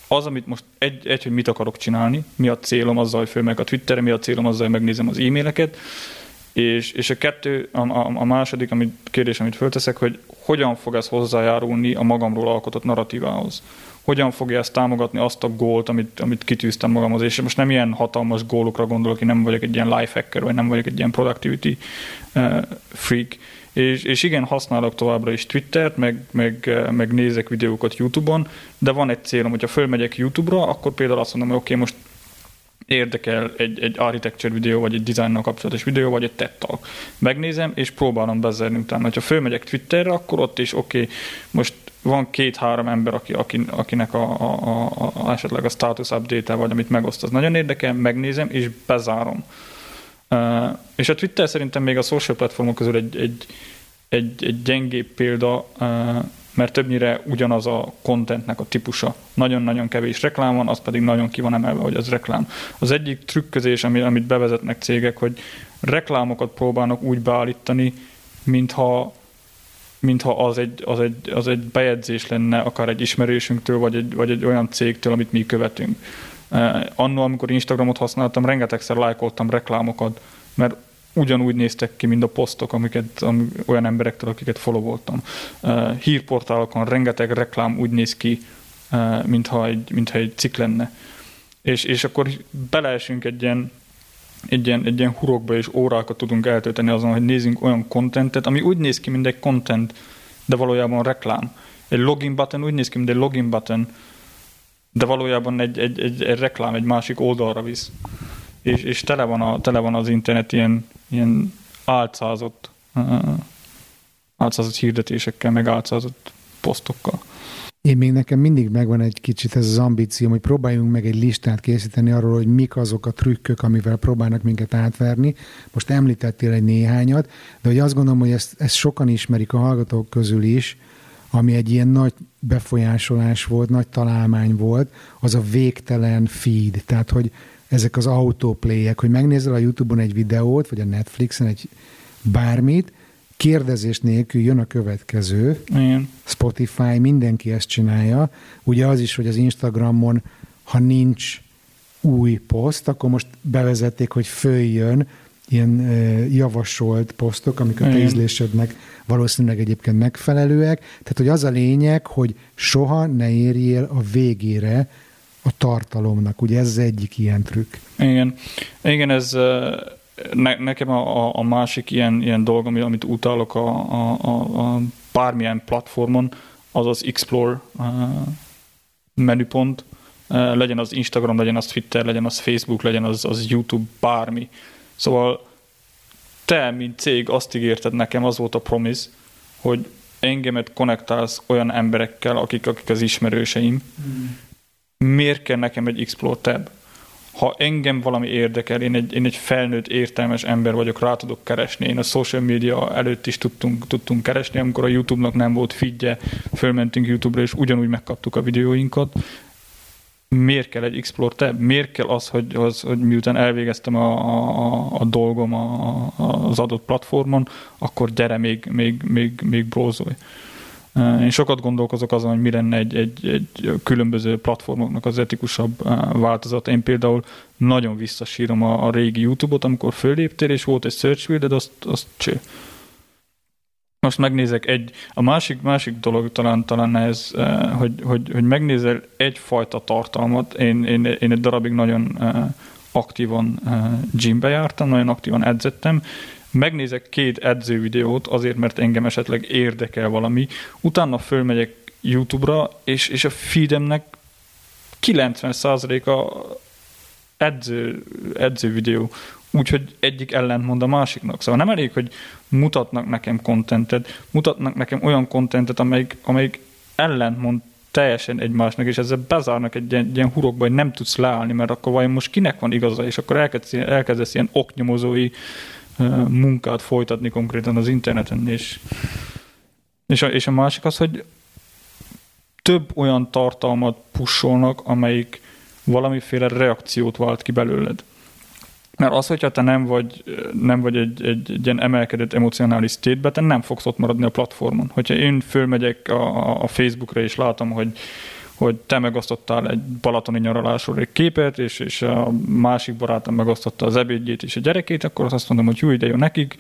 az, amit most egy, egy hogy mit akarok csinálni, mi a célom azzal, hogy fölmegyek a Twitterre, mi a célom azzal, hogy megnézem az e-maileket, és, és a kettő, a, a, a második amit, kérdés, amit fölteszek, hogy hogyan fog ez hozzájárulni a magamról alkotott narratívához. Hogyan fogja ezt támogatni azt a gólt, amit, amit kitűztem magamhoz. És most nem ilyen hatalmas gólokra gondolok, én nem vagyok egy ilyen lifehacker, vagy nem vagyok egy ilyen productivity uh, freak. És, és igen, használok továbbra is Twittert, meg, meg, meg nézek videókat YouTube-on, de van egy célom, hogyha fölmegyek YouTube-ra, akkor például azt mondom, hogy oké, okay, most érdekel egy, egy architecture videó, vagy egy designnal kapcsolatos videó, vagy egy TED Talk. Megnézem, és próbálom bezerni utána. Ha fölmegyek Twitterre, akkor ott is oké, okay, most van két-három ember, aki, akinek a, a, a, a, esetleg a status update-e vagy, amit megoszt, az nagyon érdekel, megnézem, és bezárom. Uh, és a Twitter szerintem még a social platformok közül egy, egy, egy, egy gyengébb példa, uh, mert többnyire ugyanaz a contentnek a típusa. Nagyon-nagyon kevés reklám van, az pedig nagyon ki van emelve, hogy az reklám. Az egyik trükközés, amit bevezetnek cégek, hogy reklámokat próbálnak úgy beállítani, mintha, mintha az, egy, az, egy, az egy bejegyzés lenne akár egy ismerősünktől, vagy egy, vagy egy olyan cégtől, amit mi követünk. Uh, Annól, amikor Instagramot használtam, rengetegszer lájkoltam reklámokat, mert ugyanúgy néztek ki, mint a posztok, amiket am, olyan emberektől, akiket followoltam. Uh, hírportálokon rengeteg reklám úgy néz ki, uh, mintha, egy, mintha egy cikk lenne. És, és akkor beleesünk egy ilyen, egy, ilyen, egy ilyen hurokba, és órákat tudunk eltölteni azon, hogy nézzünk olyan contentet, ami úgy néz ki, mint egy content, de valójában reklám. Egy login button úgy néz ki, mint egy login button, de valójában egy, egy, egy, egy reklám egy másik oldalra visz. És, és tele, van a, tele van az internet ilyen, ilyen álcázott, uh, álcázott hirdetésekkel, meg álcázott posztokkal. Én még nekem mindig megvan egy kicsit ez az ambícióm, hogy próbáljunk meg egy listát készíteni arról, hogy mik azok a trükkök, amivel próbálnak minket átverni. Most említettél egy néhányat, de hogy azt gondolom, hogy ezt, ezt sokan ismerik a hallgatók közül is, ami egy ilyen nagy befolyásolás volt, nagy találmány volt, az a végtelen feed. Tehát, hogy ezek az autoplayek, hogy megnézel a YouTube-on egy videót, vagy a Netflixen egy bármit, kérdezés nélkül jön a következő. Igen. Spotify, mindenki ezt csinálja. Ugye az is, hogy az Instagramon, ha nincs új poszt, akkor most bevezették, hogy följön ilyen javasolt posztok, amik a te ízlésednek valószínűleg egyébként megfelelőek. Tehát, hogy az a lényeg, hogy soha ne érjél a végére a tartalomnak. Ugye ez egyik ilyen trükk. Igen, Igen ez ne, nekem a, a másik ilyen, ilyen dolg, amit utálok a, a, a bármilyen platformon, az az Explore menüpont. Legyen az Instagram, legyen az Twitter, legyen az Facebook, legyen az, az YouTube, bármi. Szóval te, mint cég azt ígérted nekem, az volt a promise, hogy engemet konnektálsz olyan emberekkel, akik, akik az ismerőseim. Mm. Miért kell nekem egy Explore tab? Ha engem valami érdekel, én egy, én egy felnőtt, értelmes ember vagyok, rá tudok keresni. Én a social media előtt is tudtunk, tudtunk keresni, amikor a YouTube-nak nem volt feedje, fölmentünk YouTube-ra, és ugyanúgy megkaptuk a videóinkat. Miért kell egy Explore tab? Miért kell az, hogy, az, hogy miután elvégeztem a, a, a dolgom a, a, az adott platformon, akkor gyere, még, még, még, még brózolj. Én sokat gondolkozok azon, hogy mi lenne egy, egy, egy különböző platformoknak az etikusabb változata. Én például nagyon visszasírom a, a régi YouTube-ot, amikor föléptél, és volt egy search wheel, de azt, azt cső. Most megnézek egy, a másik, másik dolog talán, talán ez, hogy, hogy, hogy megnézel egyfajta tartalmat. Én, én, én egy darabig nagyon aktívan gymbe jártam, nagyon aktívan edzettem. Megnézek két edzővideót azért, mert engem esetleg érdekel valami. Utána fölmegyek YouTube-ra, és, és a feedemnek kilencven százaléka edző, edzővideó. Úgyhogy egyik ellentmond a másiknak. Szóval nem elég, hogy mutatnak nekem kontentet, mutatnak nekem olyan kontentet, amelyik, amelyik ellentmond teljesen egymásnak, és ezzel bezárnak egy ilyen, ilyen hurokba, hogy nem tudsz leállni, mert akkor vajon most kinek van igaza, és akkor elkezdesz, elkezdesz ilyen oknyomozói uh, munkát folytatni konkrétan az interneten, és, és, a, és a másik az, hogy több olyan tartalmat pusholnak, amelyik valamiféle reakciót vált ki belőled. Mert az, hogyha te nem vagy, nem vagy egy, egy, egy ilyen emelkedett emocionális state-ben, te nem fogsz ott maradni a platformon. Hogyha én fölmegyek a, a Facebookra és látom, hogy, hogy te megosztottál egy balatoni nyaralásról egy képet, és, és a másik barátom megosztotta az ebédjét és a gyerekét, akkor azt mondom, hogy jó, ide jó nekik,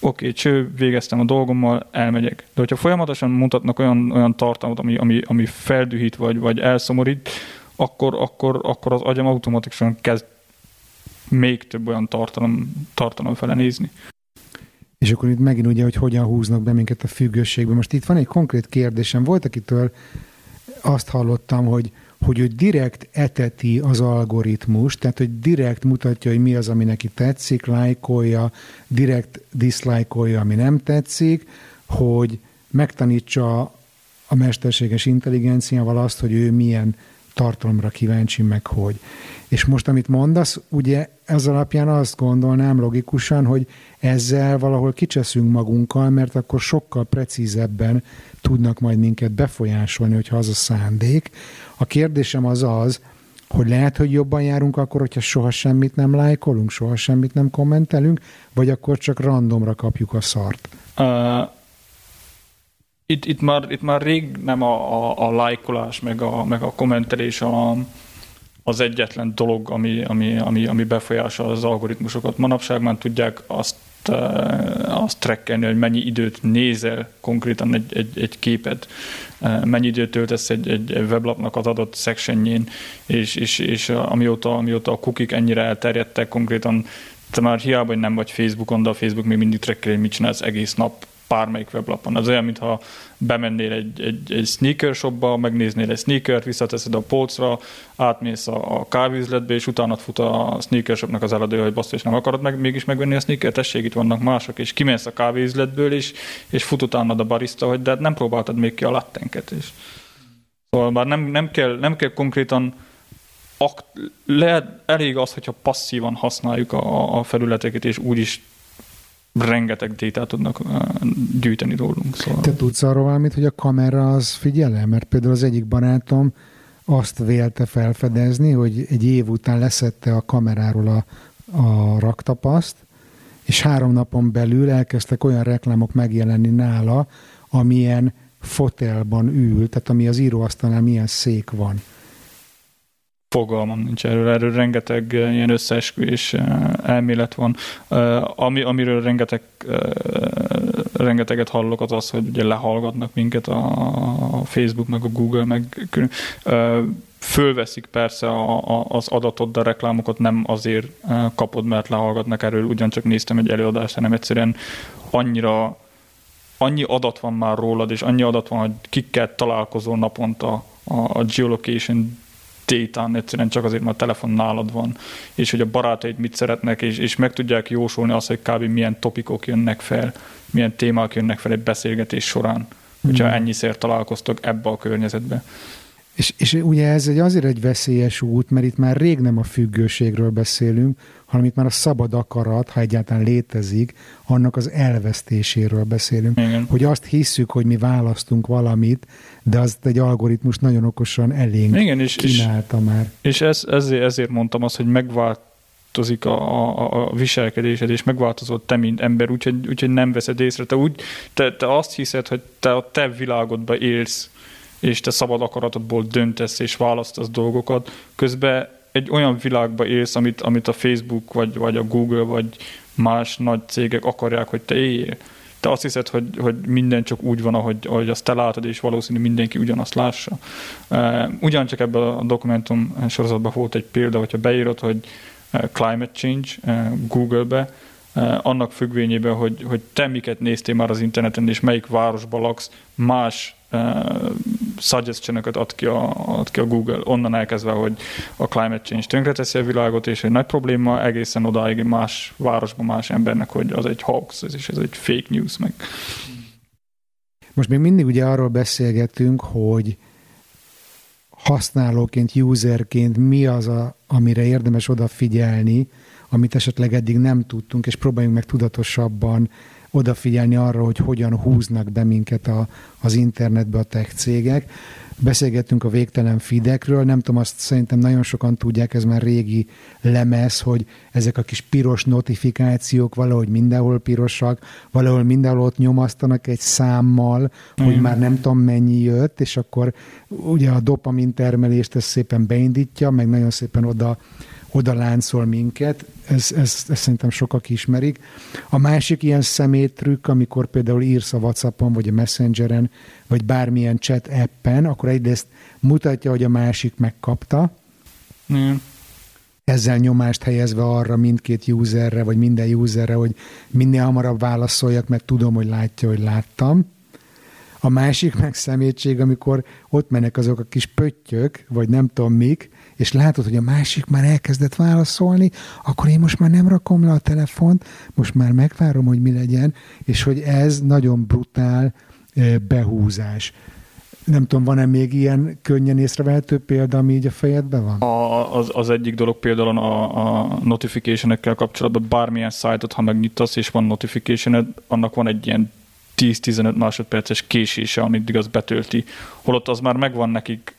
oké, cső, végeztem a dolgommal, elmegyek. De hogyha folyamatosan mutatnak olyan, olyan tartalmat, ami, ami, ami feldühít vagy, vagy elszomorít, akkor, akkor, akkor az agyam automatikusan kezd még több olyan tartalom, tartalom fele nézni. És akkor itt megint ugye, hogy hogyan húznak be minket a függőségbe. Most itt van egy konkrét kérdésem. Volt, akitől azt hallottam, hogy, hogy ő direkt eteti az algoritmus, tehát hogy direkt mutatja, hogy mi az, ami neki tetszik, lájkolja, direkt diszlájkolja, ami nem tetszik, hogy megtanítsa a mesterséges intelligenciával azt, hogy ő milyen tartalomra kíváncsi, meg hogy. És most, amit mondasz, ugye ez alapján azt gondolnám logikusan, hogy ezzel valahol kicseszünk magunkkal, mert akkor sokkal precízebben tudnak majd minket befolyásolni, hogyha az a szándék. A kérdésem az az, hogy lehet, hogy jobban járunk akkor, hogyha soha semmit nem lájkolunk, soha semmit nem kommentelünk, vagy akkor csak randomra kapjuk a szart. Uh... Itt, itt, már, itt már rég nem a, a, a lájkolás, meg a, meg a kommentelés a, az egyetlen dolog, ami, ami, ami, ami befolyásol az algoritmusokat. Manapság már tudják azt, azt trackelni, hogy mennyi időt nézel konkrétan egy, egy, egy képet, mennyi időt töltesz egy, egy weblapnak az adott sectionjén, és, és, és amióta, amióta a cookik ennyire elterjedtek konkrétan, te már hiába, hogy nem vagy Facebookon, de a Facebook még mindig trackeli, mit csinálsz egész nap, bármelyik weblapon. Az olyan, mintha bemennél egy, egy, egy sneaker shopba, megnéznél egy sneakert, visszateszed a polcra, átmész a, a kávéüzletbe, és utána fut a sneaker shopnak az eladója, hogy basszus, nem akarod meg, mégis megvenni a sneakert, tessék, itt vannak mások, és kimész a kávéüzletből, és, és fut utánad a barista, hogy de nem próbáltad még ki a lattenket. És... Szóval már nem, nem, kell, nem kell konkrétan akt... lehet elég az, hogyha passzívan használjuk a, a felületeket, és úgyis rengeteg détát tudnak gyűjteni rólunk. Szóval. Te tudsz arról valamit, hogy a kamera az figyel-e? Mert például az egyik barátom azt vélte felfedezni, hogy egy év után leszette a kameráról a, a raktapaszt, és három napon belül elkezdtek olyan reklámok megjelenni nála, amilyen fotelban ül, tehát ami az íróasztalnál milyen szék van. Fogalmam nincs erről, erről rengeteg ilyen összeesküvés elmélet van. Ami, amiről rengeteg, rengeteget hallok, az az, hogy ugye lehallgatnak minket a Facebook, meg a Google, meg fölveszik persze a, a, az adatot, de reklámokat nem azért kapod, mert lehallgatnak erről. Ugyancsak néztem egy előadást, hanem egyszerűen annyira, annyi adat van már rólad, és annyi adat van, hogy kikkel találkozol naponta a, a geolocation tétán, egyszerűen csak azért, mert a telefon nálad van, és hogy a barátaid mit szeretnek, és, és meg tudják jósolni azt, hogy kb. Milyen topikok jönnek fel, milyen témák jönnek fel egy beszélgetés során, hogyha ennyiszer találkoztok ebbe a környezetbe. És, és ugye ez egy, azért egy veszélyes út, mert itt már rég nem a függőségről beszélünk, hanem itt már a szabad akarat, ha egyáltalán létezik, annak az elvesztéséről beszélünk. Igen. Hogy azt hiszük, hogy mi választunk valamit, de azt egy algoritmus nagyon okosan elénk Igen, és, kínálta és, már. És ez, ezért, ezért mondtam azt, hogy megváltozik a, a, a viselkedésed, és megváltozott te, mint ember, úgyhogy, úgyhogy nem veszed észre. Te, úgy, te, te azt hiszed, hogy te a te világodba élsz, és te szabad akaratodból döntesz és választasz dolgokat, közben egy olyan világba élsz, amit, amit a Facebook, vagy, vagy a Google, vagy más nagy cégek akarják, hogy te éljél. Te azt hiszed, hogy, hogy minden csak úgy van, ahogy, ahogy azt te látod, és valószínű mindenki ugyanazt lássa. Ugyancsak ebben a dokumentum sorozatban volt egy példa, hogyha beírod, hogy climate change Google-be, annak függvényében, hogy, hogy te miket néztél már az interneten, és melyik városban laksz, más Uh, suggestion-öket ad ki, a, ad ki a Google, onnan elkezdve, hogy a climate change tönkreteszi a világot, és egy nagy probléma egészen odáig más városban más embernek, hogy az egy hoax, ez is ez egy fake news. Meg. Most még mindig ugye arról beszélgetünk, hogy használóként, userként mi az, a, amire érdemes odafigyelni, amit esetleg eddig nem tudtunk, és próbáljunk meg tudatosabban odafigyelni arra, hogy hogyan húznak be minket a, az internetbe a tech cégek. Beszélgettünk a végtelen feedekről, nem tudom, azt szerintem nagyon sokan tudják, ez már régi lemez, hogy ezek a kis piros notifikációk valahogy mindenhol pirosak, valahol mindenhol ott nyomasztanak egy számmal, hogy mm. már nem tudom mennyi jött, és akkor ugye a dopamin termelést ezt szépen beindítja, meg nagyon szépen oda oda láncol minket, ez, ez, ezt szerintem sokak ismerik. A másik ilyen szeméttrükk, amikor például írsz a WhatsAppon, vagy a Messengeren, vagy bármilyen chat appen, akkor egyrészt mutatja, hogy a másik megkapta, mm. ezzel nyomást helyezve arra mindkét userre, vagy minden userre, hogy minél hamarabb válaszoljak, mert tudom, hogy látja, hogy láttam. A másik meg szemétség, amikor ott mennek azok a kis pöttyök, vagy nem tudom mik, és látod, hogy a másik már elkezdett válaszolni, akkor én most már nem rakom le a telefont, most már megvárom, hogy mi legyen, és hogy ez nagyon brutál behúzás. Nem tudom, van-e még ilyen könnyen észrevehető példa, ami így a fejedben van? A, az, az egyik dolog például a, a notification-ekkel kapcsolatban bármilyen szájtot, ha megnyittasz, és van notification, annak van egy ilyen tíz-tizenöt másodperces késése, amíg az betölti. Holott az már megvan nekik,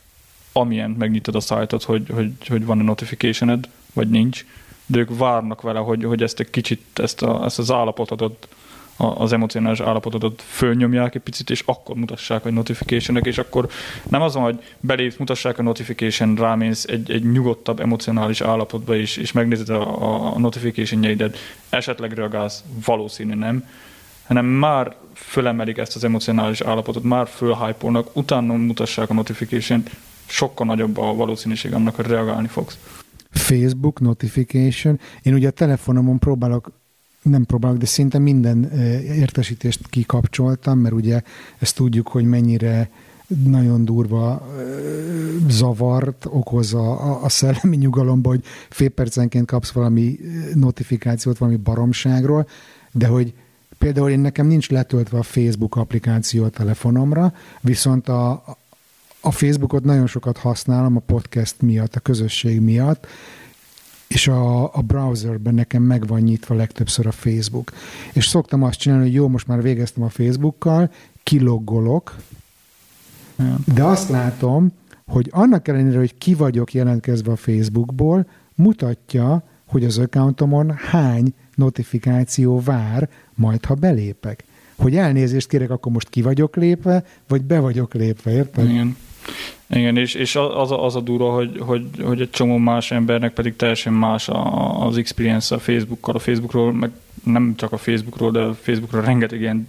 amilyen megnyitod a szájtot, hogy, hogy, hogy van-e notificationed, vagy nincs, de ők várnak vele, hogy, hogy ezt egy kicsit, ezt, a, ezt az állapotot, az emocionális állapotot fölnyomják egy picit, és akkor mutassák, hogy notificationek, és akkor nem azon, hogy belépsz, mutassák a notification, rámész egy, egy nyugodtabb emocionális állapotba, és, és megnézed a, a notificationjeidet, esetleg reagálsz, valószínű nem, hanem már fölemelik ezt az emocionális állapotot, már fölhypolnak, utána mutassák a notification-t, sokkal nagyobb a valószínűség annak, hogy reagálni fogsz. Facebook, notification. Én ugye a telefonomon próbálok, nem próbálok, de szinte minden értesítést kikapcsoltam, mert ugye ezt tudjuk, hogy mennyire nagyon durva zavart okoz a, a szellemi nyugalomba, hogy fél percenként kapsz valami notifikációt, valami baromságról, de hogy például én nekem nincs letöltve a Facebook applikáció a telefonomra, viszont a A Facebookot nagyon sokat használom a podcast miatt, a közösség miatt, és a, a browserben nekem meg van nyitva legtöbbször a Facebook. És szoktam azt csinálni, hogy jó, most már végeztem a Facebookkal, kiloggolok, de azt látom, hogy annak ellenére, hogy ki vagyok jelentkezve a Facebookból, mutatja, hogy az accountomon hány notifikáció vár, majd ha belépek. Hogy elnézést kérek, akkor most ki vagyok lépve, vagy be vagyok lépve, érted? Igen, Igen és, és az, a, az a durva, hogy, hogy, hogy egy csomó más embernek pedig teljesen más az experience a Facebookkal, a Facebookról, meg nem csak a Facebookról, de a Facebookról rengeteg ilyen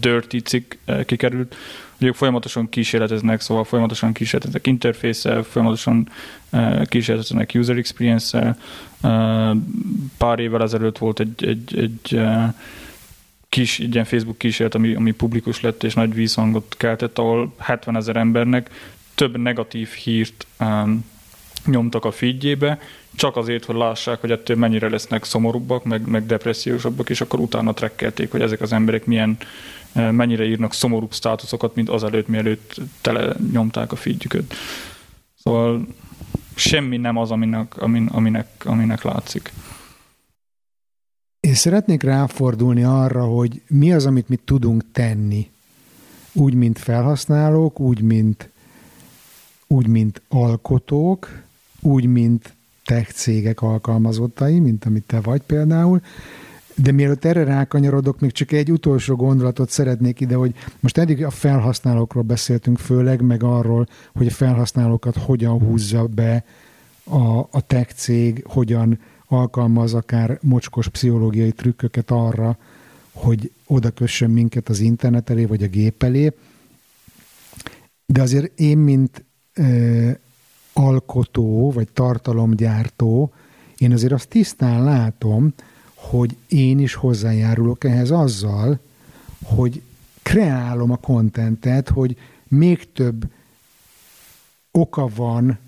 dirty cikk kikerült, hogy ők folyamatosan kísérleteznek, szóval folyamatosan kísérleteznek interfésszel, folyamatosan kísérleteznek user experience-szel. Pár évvel ezelőtt volt egy, egy, egy kis, egy ilyen Facebook kísérlet, ami, ami publikus lett és nagy vízhangot keltett, ahol hetvenezer embernek több negatív hírt um, nyomtak a feedjébe, csak azért, hogy lássák, hogy ettől mennyire lesznek szomorúbbak, meg, meg depressziósabbak, és akkor utána trekkelték, hogy ezek az emberek milyen, mennyire írnak szomorúbb státuszokat, mint azelőtt, mielőtt tele nyomták a feedjüket. Szóval semmi nem az, aminek, amin, aminek, aminek látszik. Én szeretnék ráfordulni arra, hogy mi az, amit mi tudunk tenni. Úgy, mint felhasználók, úgy, mint, úgy, mint alkotók, úgy, mint tech cégek alkalmazottai, mint amit te vagy például. De mielőtt erre rákanyarodok, még csak egy utolsó gondolatot szeretnék ide, hogy most eddig a felhasználókról beszéltünk főleg, meg arról, hogy a felhasználókat hogyan húzza be a, a tech cég, hogyan alkalmaz akár mocskos pszichológiai trükköket arra, hogy odakössön minket az internet elé, vagy a gép elé. De azért én, mint ö, alkotó, vagy tartalomgyártó, én azért azt tisztán látom, hogy én is hozzájárulok ehhez azzal, hogy kreálom a kontentet, hogy még több oka van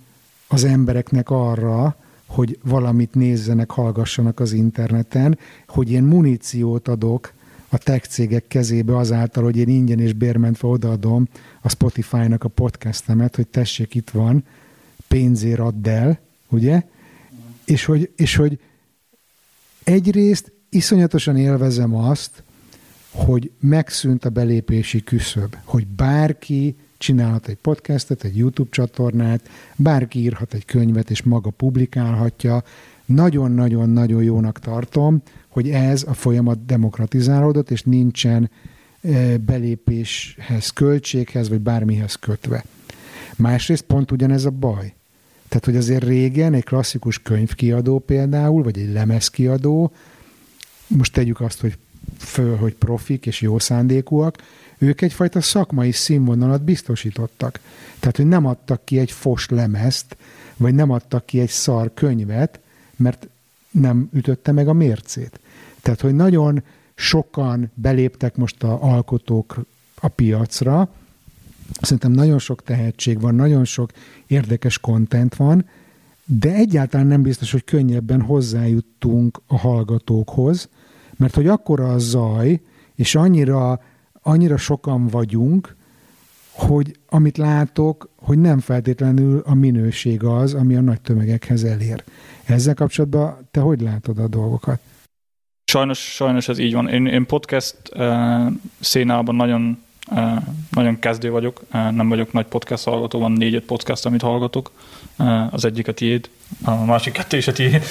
az embereknek arra, hogy valamit nézzenek, hallgassanak az interneten, hogy én muníciót adok a tech cégek kezébe azáltal, hogy én ingyen és bérmentve odaadom a Spotify-nak a podcastemet, hogy tessék, itt van, pénzért add el, ugye? És hogy, és hogy egyrészt iszonyatosan élvezem azt, hogy megszűnt a belépési küszöb, hogy bárki csinálhat egy podcastet, egy YouTube csatornát, bárki írhat egy könyvet, és maga publikálhatja. Nagyon-nagyon-nagyon jónak tartom, hogy ez a folyamat demokratizálódott, és nincsen belépéshez, költséghez, vagy bármihez kötve. Másrészt pont ugyanez a baj. Tehát, hogy azért régen egy klasszikus könyvkiadó például, vagy egy lemezkiadó, most tegyük azt, hogy föl, hogy profik és jó szándékúak, ők egyfajta szakmai színvonalat biztosítottak. Tehát, hogy nem adtak ki egy fos lemezt, vagy nem adtak ki egy szar könyvet, mert nem ütötte meg a mércét. Tehát, hogy nagyon sokan beléptek most a alkotók a piacra, szerintem nagyon sok tehetség van, nagyon sok érdekes kontent van, de egyáltalán nem biztos, hogy könnyebben hozzájuttunk a hallgatókhoz, mert hogy akkora a zaj, és annyira, annyira sokan vagyunk, hogy amit látok, hogy nem feltétlenül a minőség az, ami a nagy tömegekhez elér. Ezzel kapcsolatban te hogy látod a dolgokat? Sajnos, sajnos ez így van. Én, én podcast uh, szénában nagyon, uh, nagyon kezdő vagyok. Uh, nem vagyok nagy podcast hallgató, van négy-öt podcast, amit hallgatok. Uh, az egyik a tiéd, a másik kettő is a tiéd.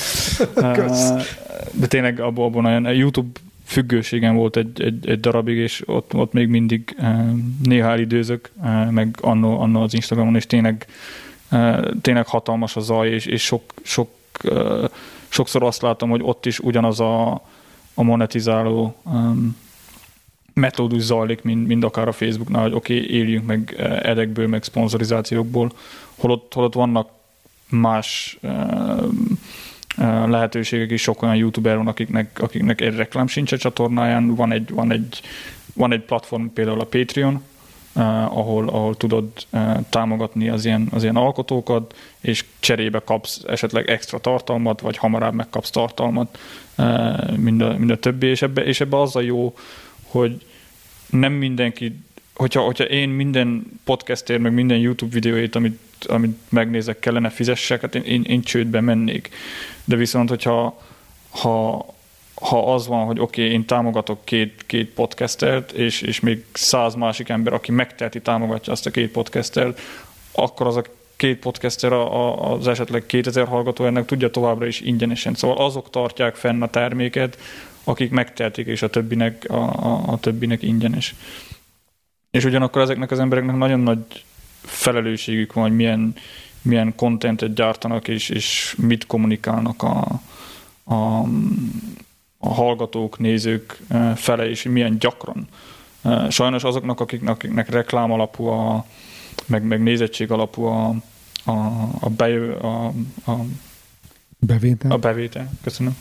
Uh, de tényleg abból, abból nagyon. YouTube függőségem volt egy, egy, egy darabig, és ott, ott még mindig uh, néha elidőzök, uh, meg anno, anno az Instagramon, és tényleg, uh, tényleg hatalmas a zaj, és, és sok, sok, uh, sokszor azt látom, hogy ott is ugyanaz a a monetizáló um, metódus zajlik, mind, mind akár a Facebooknál, hogy oké, okay, éljünk meg edekből, meg szponzorizációkból, holott, holott vannak más um, lehetőségek is, sok olyan youtuber van, akiknek, akiknek egy reklám sincs a csatornáján, van egy, van egy, van egy platform, például a Patreon, Uh, ahol, ahol tudod uh, támogatni az ilyen, az ilyen alkotókat, és cserébe kapsz esetleg extra tartalmat, vagy hamarabb megkapsz tartalmat, uh, mind, a, mind a többi, és ebbe, és ebbe az a jó, hogy nem mindenki, hogyha, hogyha én minden podcastért, meg minden YouTube videóért, amit, amit megnézek, kellene fizessek, hát én, én, én csődbe mennék. De viszont, hogyha ha, ha az van, hogy oké, okay, én támogatok két, két podcastert, és, és még száz másik ember, aki megteheti, támogatja azt a két podcastert, akkor az a két podcaster a, a, az esetleg kétezer hallgató ennek tudja továbbra is ingyenesen. Szóval azok tartják fenn a terméket, akik megtehetik, és a többinek, a, a, a többinek ingyenes. És ugyanakkor ezeknek az embereknek nagyon nagy felelősségük van, hogy milyen, milyen contentet gyártanak, és, és mit kommunikálnak a, a a hallgatók, nézők fele, és milyen gyakran. Sajnos azoknak, akiknek, akiknek reklám alapú, a, meg, meg nézettség alapú a, a, a, bejö, a, a, bevétel. a bevétel, köszönöm.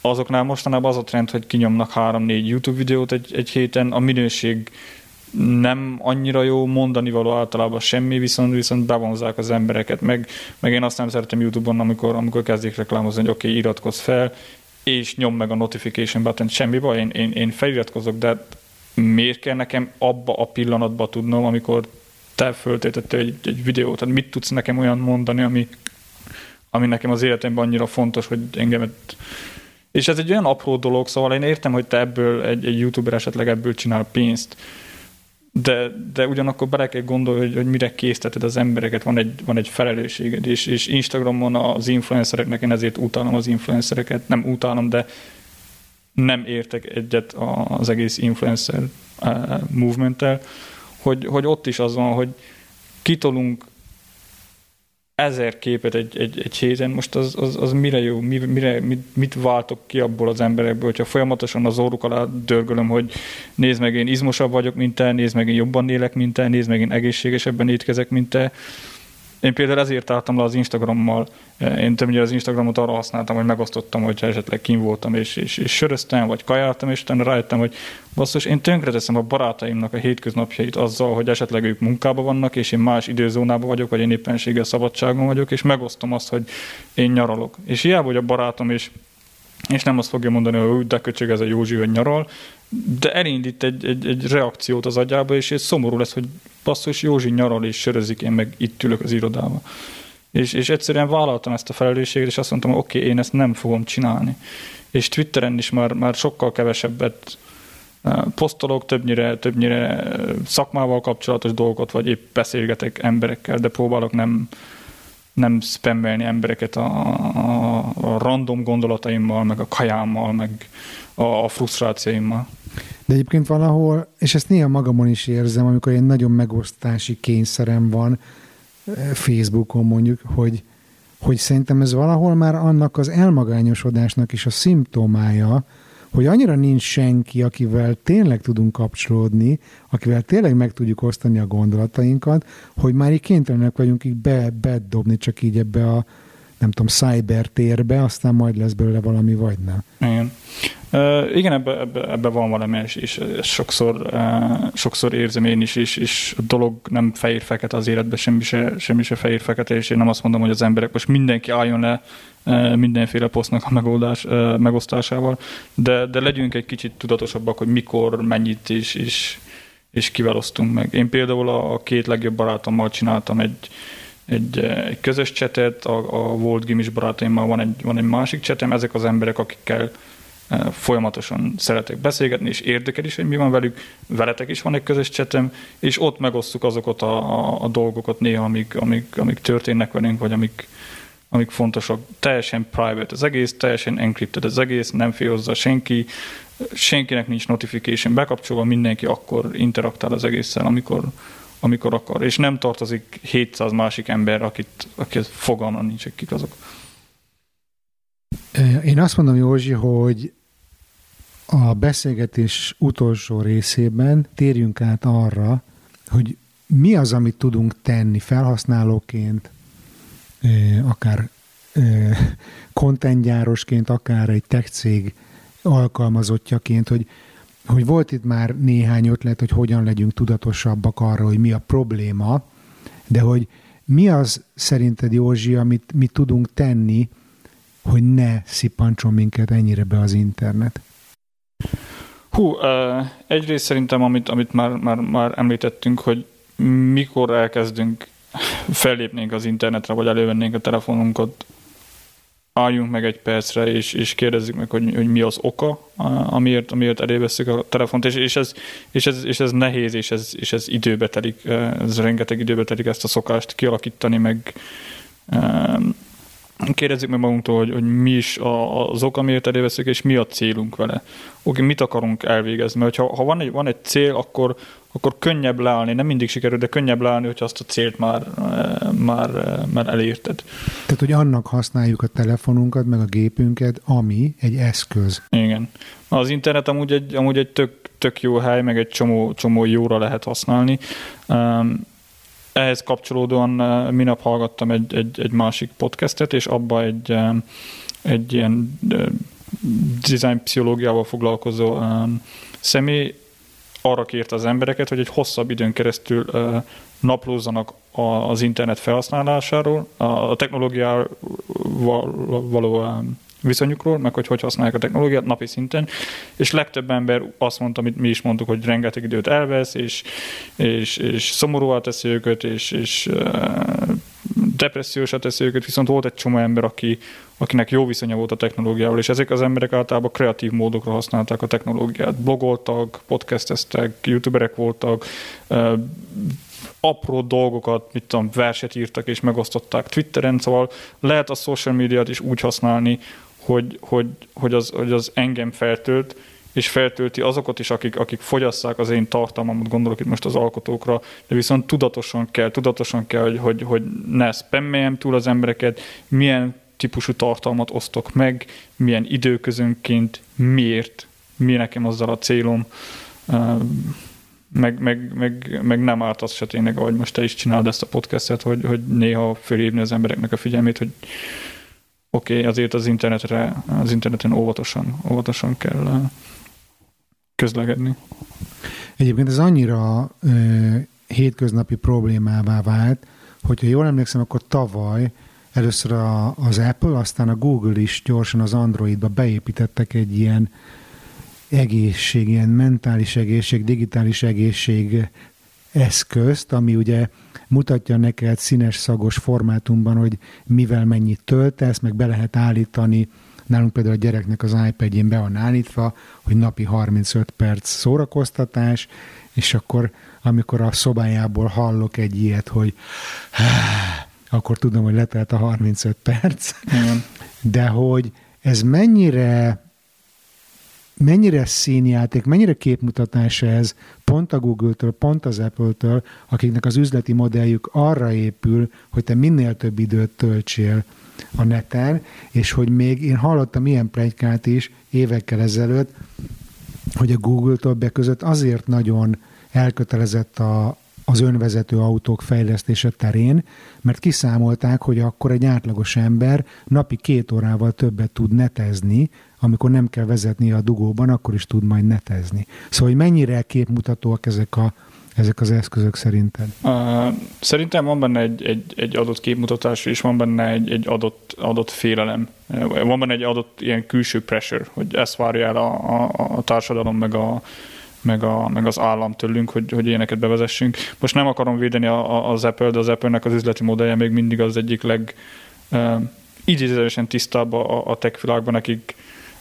Azoknál mostanában az a trend, hogy kinyomnak három-négy YouTube videót egy, egy héten, a minőség nem annyira jó, mondani való általában semmi, viszont, viszont bevonzák az embereket. Meg, meg én azt nem szeretem YouTube-on, amikor, amikor kezdik reklámozni, hogy oké, okay, iratkozz fel, és nyom meg a notification button, semmi baj, én, én, én feliratkozok, de miért kell nekem abba a pillanatban tudnom, amikor te föltétettél egy, egy videót, tehát mit tudsz nekem olyan mondani, ami, ami nekem az életemben annyira fontos, hogy engem. És ez egy olyan apró dolog, szóval én értem, hogy te ebből, egy, egy YouTuber esetleg ebből csinál pénzt, De, de ugyanakkor bele kell gondolni, hogy, hogy mire készteted az embereket, van egy, van egy felelősséged, és, és Instagramon az influencereknek, én ezért utálom az influencereket, nem utálom, de nem értek egyet az egész influencer uh, movementtel, hogy, hogy ott is az van, hogy kitolunk ezer képet egy, egy, egy héten, most az, az, az mire jó, mire, mit, mit váltok ki abból az emberekből, hogyha folyamatosan az orruk alá dörgölöm, hogy nézd meg, én izmosabb vagyok, mint te, nézd meg, én jobban élek, mint te, nézd meg, én egészségesebben étkezek, mint te. Én például ezért álltam le az Instagrammal, én többnyire az Instagramot arra használtam, hogy megosztottam, hogyha esetleg kim voltam, és, és, és söröztem, vagy kajáltam, és utána rájöttem, hogy basszus, én tönkreteszem a barátaimnak a hétköznapjait azzal, hogy esetleg ők munkában vannak, és én más időzónában vagyok, vagy én éppenséggel szabadságon vagyok, és megosztom azt, hogy én nyaralok. És hiába, hogy a barátom is és nem azt fogja mondani, hogy de köcsög ez a Józsi, hogy nyaral, de elindít egy, egy, egy reakciót az agyába, és egy szomorú lesz, hogy basszus, Józsi nyaral és sörözik, én meg itt ülök az irodában. És, és egyszerűen vállaltam ezt a felelősséget, és azt mondtam, hogy oké, okay, én ezt nem fogom csinálni. És Twitteren is már, már sokkal kevesebbet posztolok, többnyire, többnyire szakmával kapcsolatos dolgot, vagy épp beszélgetek emberekkel, de próbálok nem, nem spammelni embereket a, a, a random gondolataimmal, meg a kajámmal, meg a, a frusztrációimmal. De egyébként valahol, és ezt néha magamon is érzem, amikor ilyen nagyon megosztási kényszerem van Facebookon mondjuk, hogy, hogy szerintem ez valahol már annak az elmagányosodásnak is a szimptomája, hogy annyira nincs senki, akivel tényleg tudunk kapcsolódni, akivel tényleg meg tudjuk osztani a gondolatainkat, hogy már így kénytelenek vagyunk így be, bedobni csak így ebbe a, nem tudom, cybertérbe, aztán majd lesz belőle valami, vagy ne. Igen, uh, igen ebben ebbe, ebbe van valami, és, és sokszor, uh, sokszor érzem én is, és, és a dolog nem fehér-fekete az életben, semmi se, semmi se fehér-fekete, és én nem azt mondom, hogy az emberek most mindenki álljon le uh, mindenféle posztnak a megoldás, uh, megosztásával, de, de legyünk egy kicsit tudatosabbak, hogy mikor, mennyit is, és, és kivel osztunk meg. Én például a, a két legjobb barátommal csináltam egy Egy, egy közös csetet, a, a volt gimis barátaimmal van egy, van egy másik csetem, ezek az emberek, akikkel folyamatosan szeretek beszélgetni, és érdekel is, hogy mi van velük, veletek is van egy közös csetem, és ott megosztjuk azokat a, a, a dolgokat néha, amik, amik, amik történnek velünk, vagy amik, amik fontosak. Teljesen private az egész, teljesen encrypted az egész, nem fél hozzá senki, senkinek nincs notification bekapcsolva, mindenki akkor interaktál az egésszel, amikor amikor akar, és nem tartozik hétszáz másik ember, akit, akit fogalma nincs, akik azok. Én azt mondom, Józsi, hogy a beszélgetés utolsó részében térjünk át arra, hogy mi az, amit tudunk tenni felhasználóként, akár kontentgyárosként, akár egy tech cég alkalmazottjaként, hogy hogy volt itt már néhány ötlet, hogy hogyan legyünk tudatosabbak arra, hogy mi a probléma, de hogy mi az szerinted, Józsi, amit mi tudunk tenni, hogy ne szippantson minket ennyire be az internet? Hú, egyrészt szerintem, amit, amit már, már, már említettünk, hogy mikor elkezdünk fellépnénk az internetre, vagy elővennénk a telefonunkat, álljunk meg egy percre, és, és kérdezzük meg, hogy, hogy mi az oka, amiért, amiért eléveszünk a telefont, és, és, ez, és, ez, és ez nehéz, és ez, és ez időbe telik, ez rengeteg időbe telik ezt a szokást kialakítani, meg kérdezzük meg magunktól, hogy, hogy mi is az oka, amiért eléveszünk, és mi a célunk vele. Oké, mit akarunk elvégezni? Mert ha, ha van, egy, van egy cél, akkor, akkor könnyebb leállni, nem mindig sikerül, de könnyebb leállni, hogyha azt a célt már, már, már elérted. Tehát, hogy annak használjuk a telefonunkat, meg a gépünket, ami egy eszköz. Igen. Az internet amúgy egy, amúgy egy tök, tök jó hely, meg egy csomó, csomó jóra lehet használni. Um, Ehhez kapcsolódóan minap hallgattam egy, egy, egy másik podcastet, és abban egy, egy ilyen dizájnpszichológiával foglalkozó személy arra kérte az embereket, hogy egy hosszabb időn keresztül naplózzanak az internet felhasználásáról, a technológiával való viszonyukról, meg hogy hogy használják a technológiát napi szinten, és legtöbb ember azt mondta, amit mi is mondtuk, hogy rengeteg időt elvesz, és, és, és szomorúvá teszi őket, és, és depressziósá teszi őket, viszont volt egy csomó ember, aki, akinek jó viszonya volt a technológiával, és ezek az emberek általában kreatív módokra használták a technológiát. Blogoltak, podcasteztek, youtuberek voltak, apró dolgokat, mit tudom, verset írtak és megosztották Twitteren, szóval lehet a social médiát is úgy használni, hogy, hogy, hogy, az, hogy az engem feltölt, és feltölti azokat is, akik, akik fogyasszák az én tartalmamat, gondolok itt most az alkotókra, de viszont tudatosan kell, tudatosan kell, hogy, hogy, hogy ne spammeljem túl az embereket, milyen típusú tartalmat osztok meg, milyen időközönként, miért, mi nekem azzal a célom, Meg, meg, meg, meg nem árt az se tényleg, ahogy most te is csináld ezt a podcastet, hogy, hogy néha fölhívni az embereknek a figyelmét, hogy oké, okay, azért az internetre, az interneten óvatosan, óvatosan kell közlekedni. Egyébként ez annyira ö, hétköznapi problémává vált, hogyha jól emlékszem, akkor tavaly Először a, az Apple, aztán a Google is gyorsan az Androidba beépítettek egy ilyen egészség, ilyen mentális egészség, digitális egészség eszközt, ami ugye mutatja neked színes, szagos formátumban, hogy mivel mennyit töltesz, meg be lehet állítani. Nálunk például a gyereknek az iPadjén be van állítva, hogy napi harmincöt perc szórakoztatás, és akkor, amikor a szobájából hallok egy ilyet, hogy akkor tudom, hogy letelt a harmincöt perc. Igen. De hogy ez mennyire, mennyire színjáték, mennyire képmutatás ez pont a Google-től, pont az Apple-től, akiknek az üzleti modelljük arra épül, hogy te minél több időt töltsél a neten, és hogy még én hallottam ilyen pletykát is évekkel ezelőtt, hogy a Google többek között azért nagyon elkötelezett a, az önvezető autók fejlesztése terén, mert kiszámolták, hogy akkor egy átlagos ember napi két órával többet tud netezni, amikor nem kell vezetni a dugóban, akkor is tud majd netezni. Szóval, hogy mennyire képmutatóak ezek a Ezek az eszközök szerinted? Uh, szerintem van benne egy, egy, egy adott képmutatás, és van benne egy, egy adott, adott félelem. Van benne egy adott ilyen külső pressure, hogy ezt várja el a, a, a társadalom, meg, a, meg, a, meg az állam tőlünk, hogy, hogy ilyeneket bevezessünk. Most nem akarom védeni a, a, az Apple, de az Apple-nek az üzleti modellje még mindig az egyik leg uh, idézősen tisztább a, a tech világban, nekik,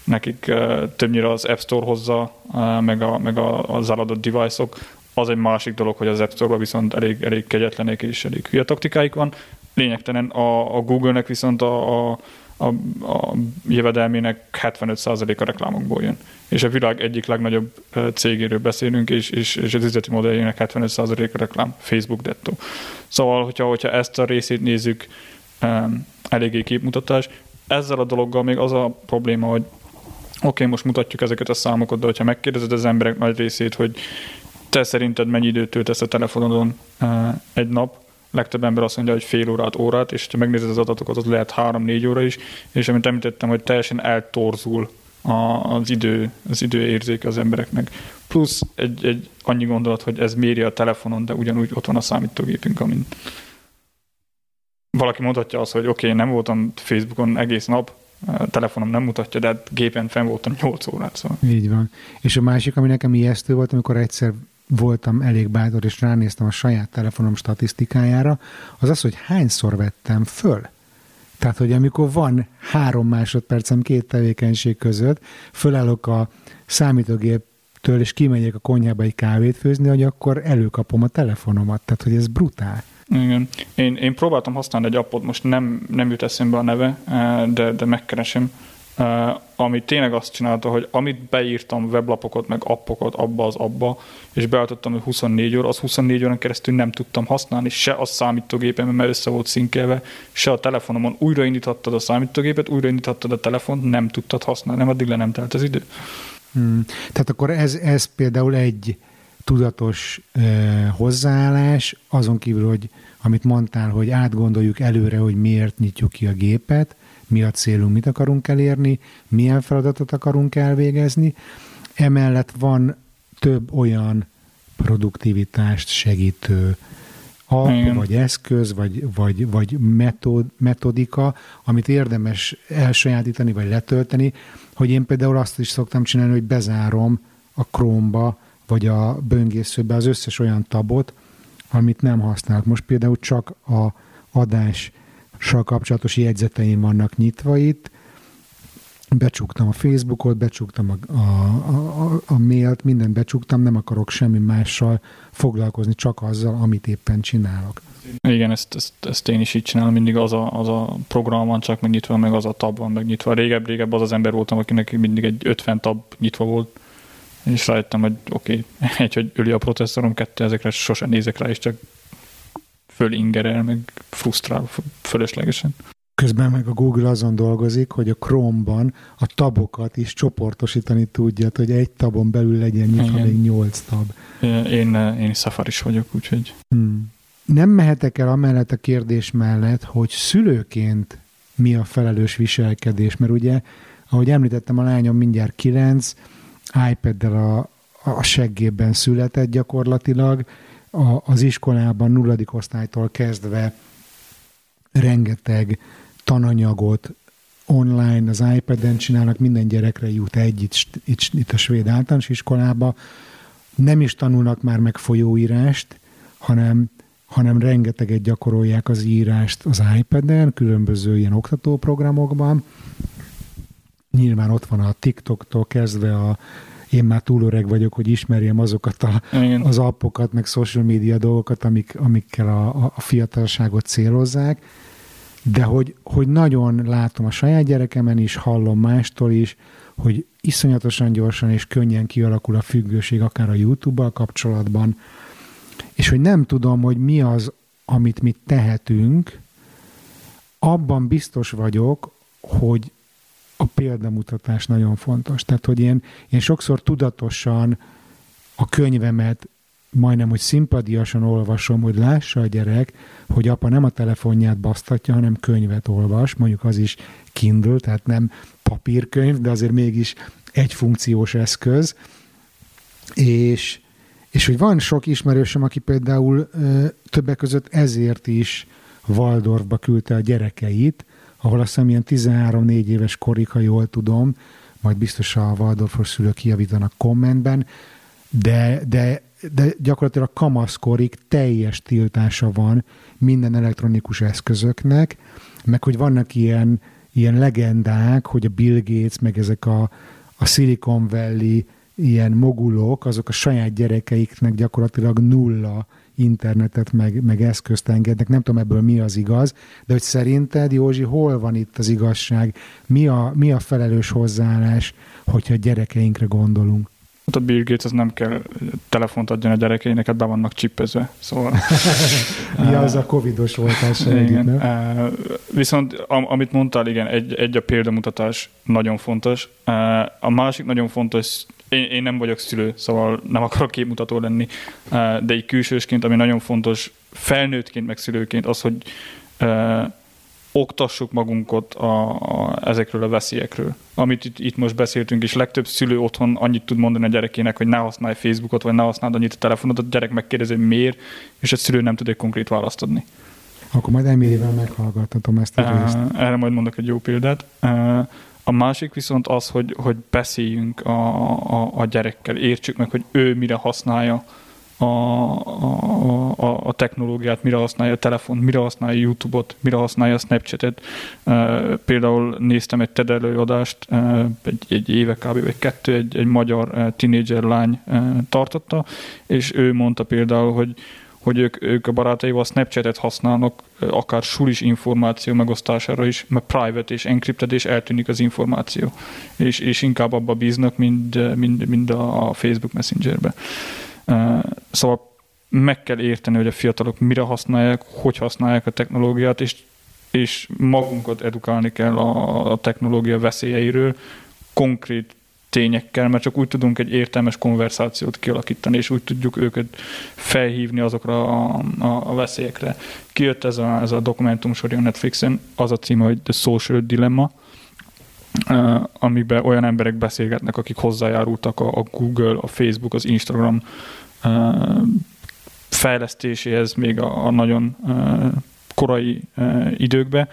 nekik uh, többnyire az App Store hozza, uh, meg, a, meg a, az eladott device-ok. Az egy másik dolog, hogy az App Store-ban viszont elég, elég kegyetlenek és elég hülye taktikáik van. Lényegtelen a, a Google-nek viszont a, a, a, a jövedelmének hetvenöt százalék a reklámokból jön. És a világ egyik legnagyobb cégéről beszélünk, és, és, és az üzleti modelljének hetvenöt százalék a reklám, Facebook dettó. Szóval, hogyha, hogyha ezt a részét nézzük, eléggé képmutatás. Ezzel a dologgal még az a probléma, hogy oké, okay, most mutatjuk ezeket a számokat, de hogyha megkérdezed az emberek nagy részét, hogy te szerinted mennyi időt töltesz a telefonodon egy nap? Legtöbb ember azt mondja, hogy fél órát, órát, és ha megnézed az adatokat, az lehet három-négy óra is, és amit említettem, hogy teljesen eltorzul az idő, az időérzéke az embereknek. Plusz egy, egy annyi gondolat, hogy ez méri a telefonon, de ugyanúgy ott van a számítógépünk, amin valaki mondhatja azt, hogy oké, okay, nem voltam Facebookon egész nap, a telefonom nem mutatja, de hát gépen fenn voltam nyolc órát, szóval. Így van. És a másik, ami nekem ijesztő volt, amikor egyszer voltam elég bátor, és ránéztem a saját telefonom statisztikájára, az az, hogy hányszor vettem föl. Tehát, hogy amikor van három másodpercem két tevékenység között, fölállok a számítógéptől, és kimegyek a konyhába egy kávét főzni, hogy akkor előkapom a telefonomat. Tehát, hogy ez brutál. Igen. Én, én próbáltam használni egy appot, most nem, nem jut eszembe a neve, de, de megkeresem. Uh, ami tényleg azt csinálta, hogy amit beírtam weblapokat, meg appokat abba az abba, és beálltottam, hogy huszonnégy óra, az huszonnégy órán keresztül nem tudtam használni, se a számítógépemben, mert össze volt szinkelve, se a telefonomon. Újraindíthattad a számítógépet, újraindíthattad a telefont, nem tudtad használni, nem addig le nem telt az idő. Hmm. Tehát akkor ez, ez például egy tudatos uh, hozzáállás, azon kívül, hogy amit mondtál, hogy átgondoljuk előre, hogy miért nyitjuk ki a gépet, mi a célunk, mit akarunk elérni, milyen feladatot akarunk elvégezni. Emellett van több olyan produktivitást segítő app, igen, vagy eszköz, vagy, vagy, vagy metód, metodika, amit érdemes elsajátítani, vagy letölteni, hogy én például azt is szoktam csinálni, hogy bezárom a Chrome-ba, vagy a böngészőbe az összes olyan tabot, amit nem használok. Most például csak a adás kapcsolatos jegyzeteim vannak nyitva itt. Becsuktam a Facebookot, becsuktam a, a, a, a mailt, mindent becsuktam, nem akarok semmi mással foglalkozni, csak azzal, amit éppen csinálok. Igen, ezt, ezt, ezt én is így csinálom, mindig az a, az a program van csak megnyitva, meg az a tab van megnyitva. Régebb-régebb az az ember voltam, akinek mindig egy ötven tab nyitva volt, és rájöttem, hogy oké, okay, egy, hogy üli a processzorom, kettő, ezekre sosem nézek rá, és csak fölingerel, meg frusztrál fölöslegesen. Közben meg a Google azon dolgozik, hogy a Chrome-ban a tabokat is csoportosítani tudja, hogy egy tabon belül legyen nyitva még nyolc tab. Én, én Safaris vagyok, úgyhogy... Hmm. Nem mehetek el amellett a kérdés mellett, hogy szülőként mi a felelős viselkedés, mert ugye, ahogy említettem, a lányom mindjárt kilenc, iPaddel a, a seggében született gyakorlatilag, A, az iskolában nulladik osztálytól kezdve rengeteg tananyagot online, az iPad-en csinálnak, minden gyerekre jut egy itt, itt, itt a svéd általános iskolába. Nem is tanulnak már meg folyóírást, hanem, hanem rengeteget gyakorolják az írást az iPad-en, különböző ilyen oktatóprogramokban. Nyilván ott van a TikToktól kezdve a én már túl öreg vagyok, hogy ismerjem azokat a, az appokat, meg social media dolgokat, amik, amikkel a, a fiatalságot célozzák. De hogy, hogy nagyon látom a saját gyerekemen is, hallom mástól is, hogy iszonyatosan gyorsan és könnyen kialakul a függőség, akár a YouTube-bal kapcsolatban, és hogy nem tudom, hogy mi az, amit mi tehetünk, abban biztos vagyok, hogy a példamutatás nagyon fontos. Tehát, hogy én, én sokszor tudatosan a könyvemet majdnem, hogy szimpadiasan olvasom, hogy lássa a gyerek, hogy apa nem a telefonját basztatja, hanem könyvet olvas, mondjuk az is Kindle, tehát nem papírkönyv, de azért mégis egy funkciós eszköz. És, és hogy van sok ismerősöm, aki például ö, többek között ezért is Waldorfba küldte a gyerekeit, ahol azt hiszem ilyen tizenhárom-négy éves korig, ha jól tudom, majd biztos a Waldorfos szülők kijavítanak kommentben, de, de, de gyakorlatilag a kamaszkorig teljes tiltása van minden elektronikus eszközöknek, meg hogy vannak ilyen, ilyen legendák, hogy a Bill Gates, meg ezek a, a Silicon Valley ilyen mogulok, azok a saját gyerekeiknek gyakorlatilag nulla internetet, meg, meg eszközt engednek. Nem tudom ebből mi az igaz, de hogy szerinted, Józsi, hol van itt az igazság? Mi a, mi a felelős hozzáállás, hogyha gyerekeinkre gondolunk? Hát a Bill Gates az nem kell telefont adjon a gyerekeinek, hát be vannak csippezve. Szóval... mi az a covidos voltással együtt, nem? Viszont amit mondtál, igen, egy, egy a példamutatás nagyon fontos. A másik nagyon fontos, én, én nem vagyok szülő, szóval nem akarok képmutató lenni, de így külsősként, ami nagyon fontos, felnőttként meg szülőként az, hogy oktassuk magunkat a, a, ezekről a veszélyekről. Amit itt, itt most beszéltünk, és legtöbb szülő otthon annyit tud mondani a gyerekének, hogy ne használj Facebookot, vagy ne használd annyit a telefonot, a gyerek megkérdezi, hogy miért, és a szülő nem tud egy konkrét választ adni. Akkor majd Emilivel meghallgathatom ezt a részt. Erre majd mondok egy jó példát. A másik viszont az, hogy, hogy beszéljünk a, a, a gyerekkel, értsük meg, hogy ő mire használja A, a, a, a technológiát, mire használja a telefon, mire használja YouTube-ot, mire használja a Snapchat-et. Uh, például néztem egy TED előadást, uh, egy, egy éve kb. Vagy kettő, egy, egy magyar uh, tínédzser lány uh, tartotta, és ő mondta például, hogy, hogy ők, ők a barátaival Snapchat-et használnak, uh, akár sulis információ megosztására is, mert private és encrypted, és eltűnik az információ. És, és inkább abba bíznak, mint, mint, mint a Facebook Messengerbe. Uh, szóval meg kell érteni, hogy a fiatalok mire használják, hogy használják a technológiát, és, és magunkat edukálni kell a, a technológia veszélyeiről konkrét tényekkel, mert csak úgy tudunk egy értelmes konverzációt kialakítani, és úgy tudjuk őket felhívni azokra a, a, a veszélyekre. Kijött ez a, ez a dokumentum sorja a Netflixen, az a címe, hogy The Social Dilemma, Uh, amiben olyan emberek beszélgetnek, akik hozzájárultak a, a Google, a Facebook, az Instagram uh, fejlesztéséhez még a, a nagyon uh, korai uh, időkbe.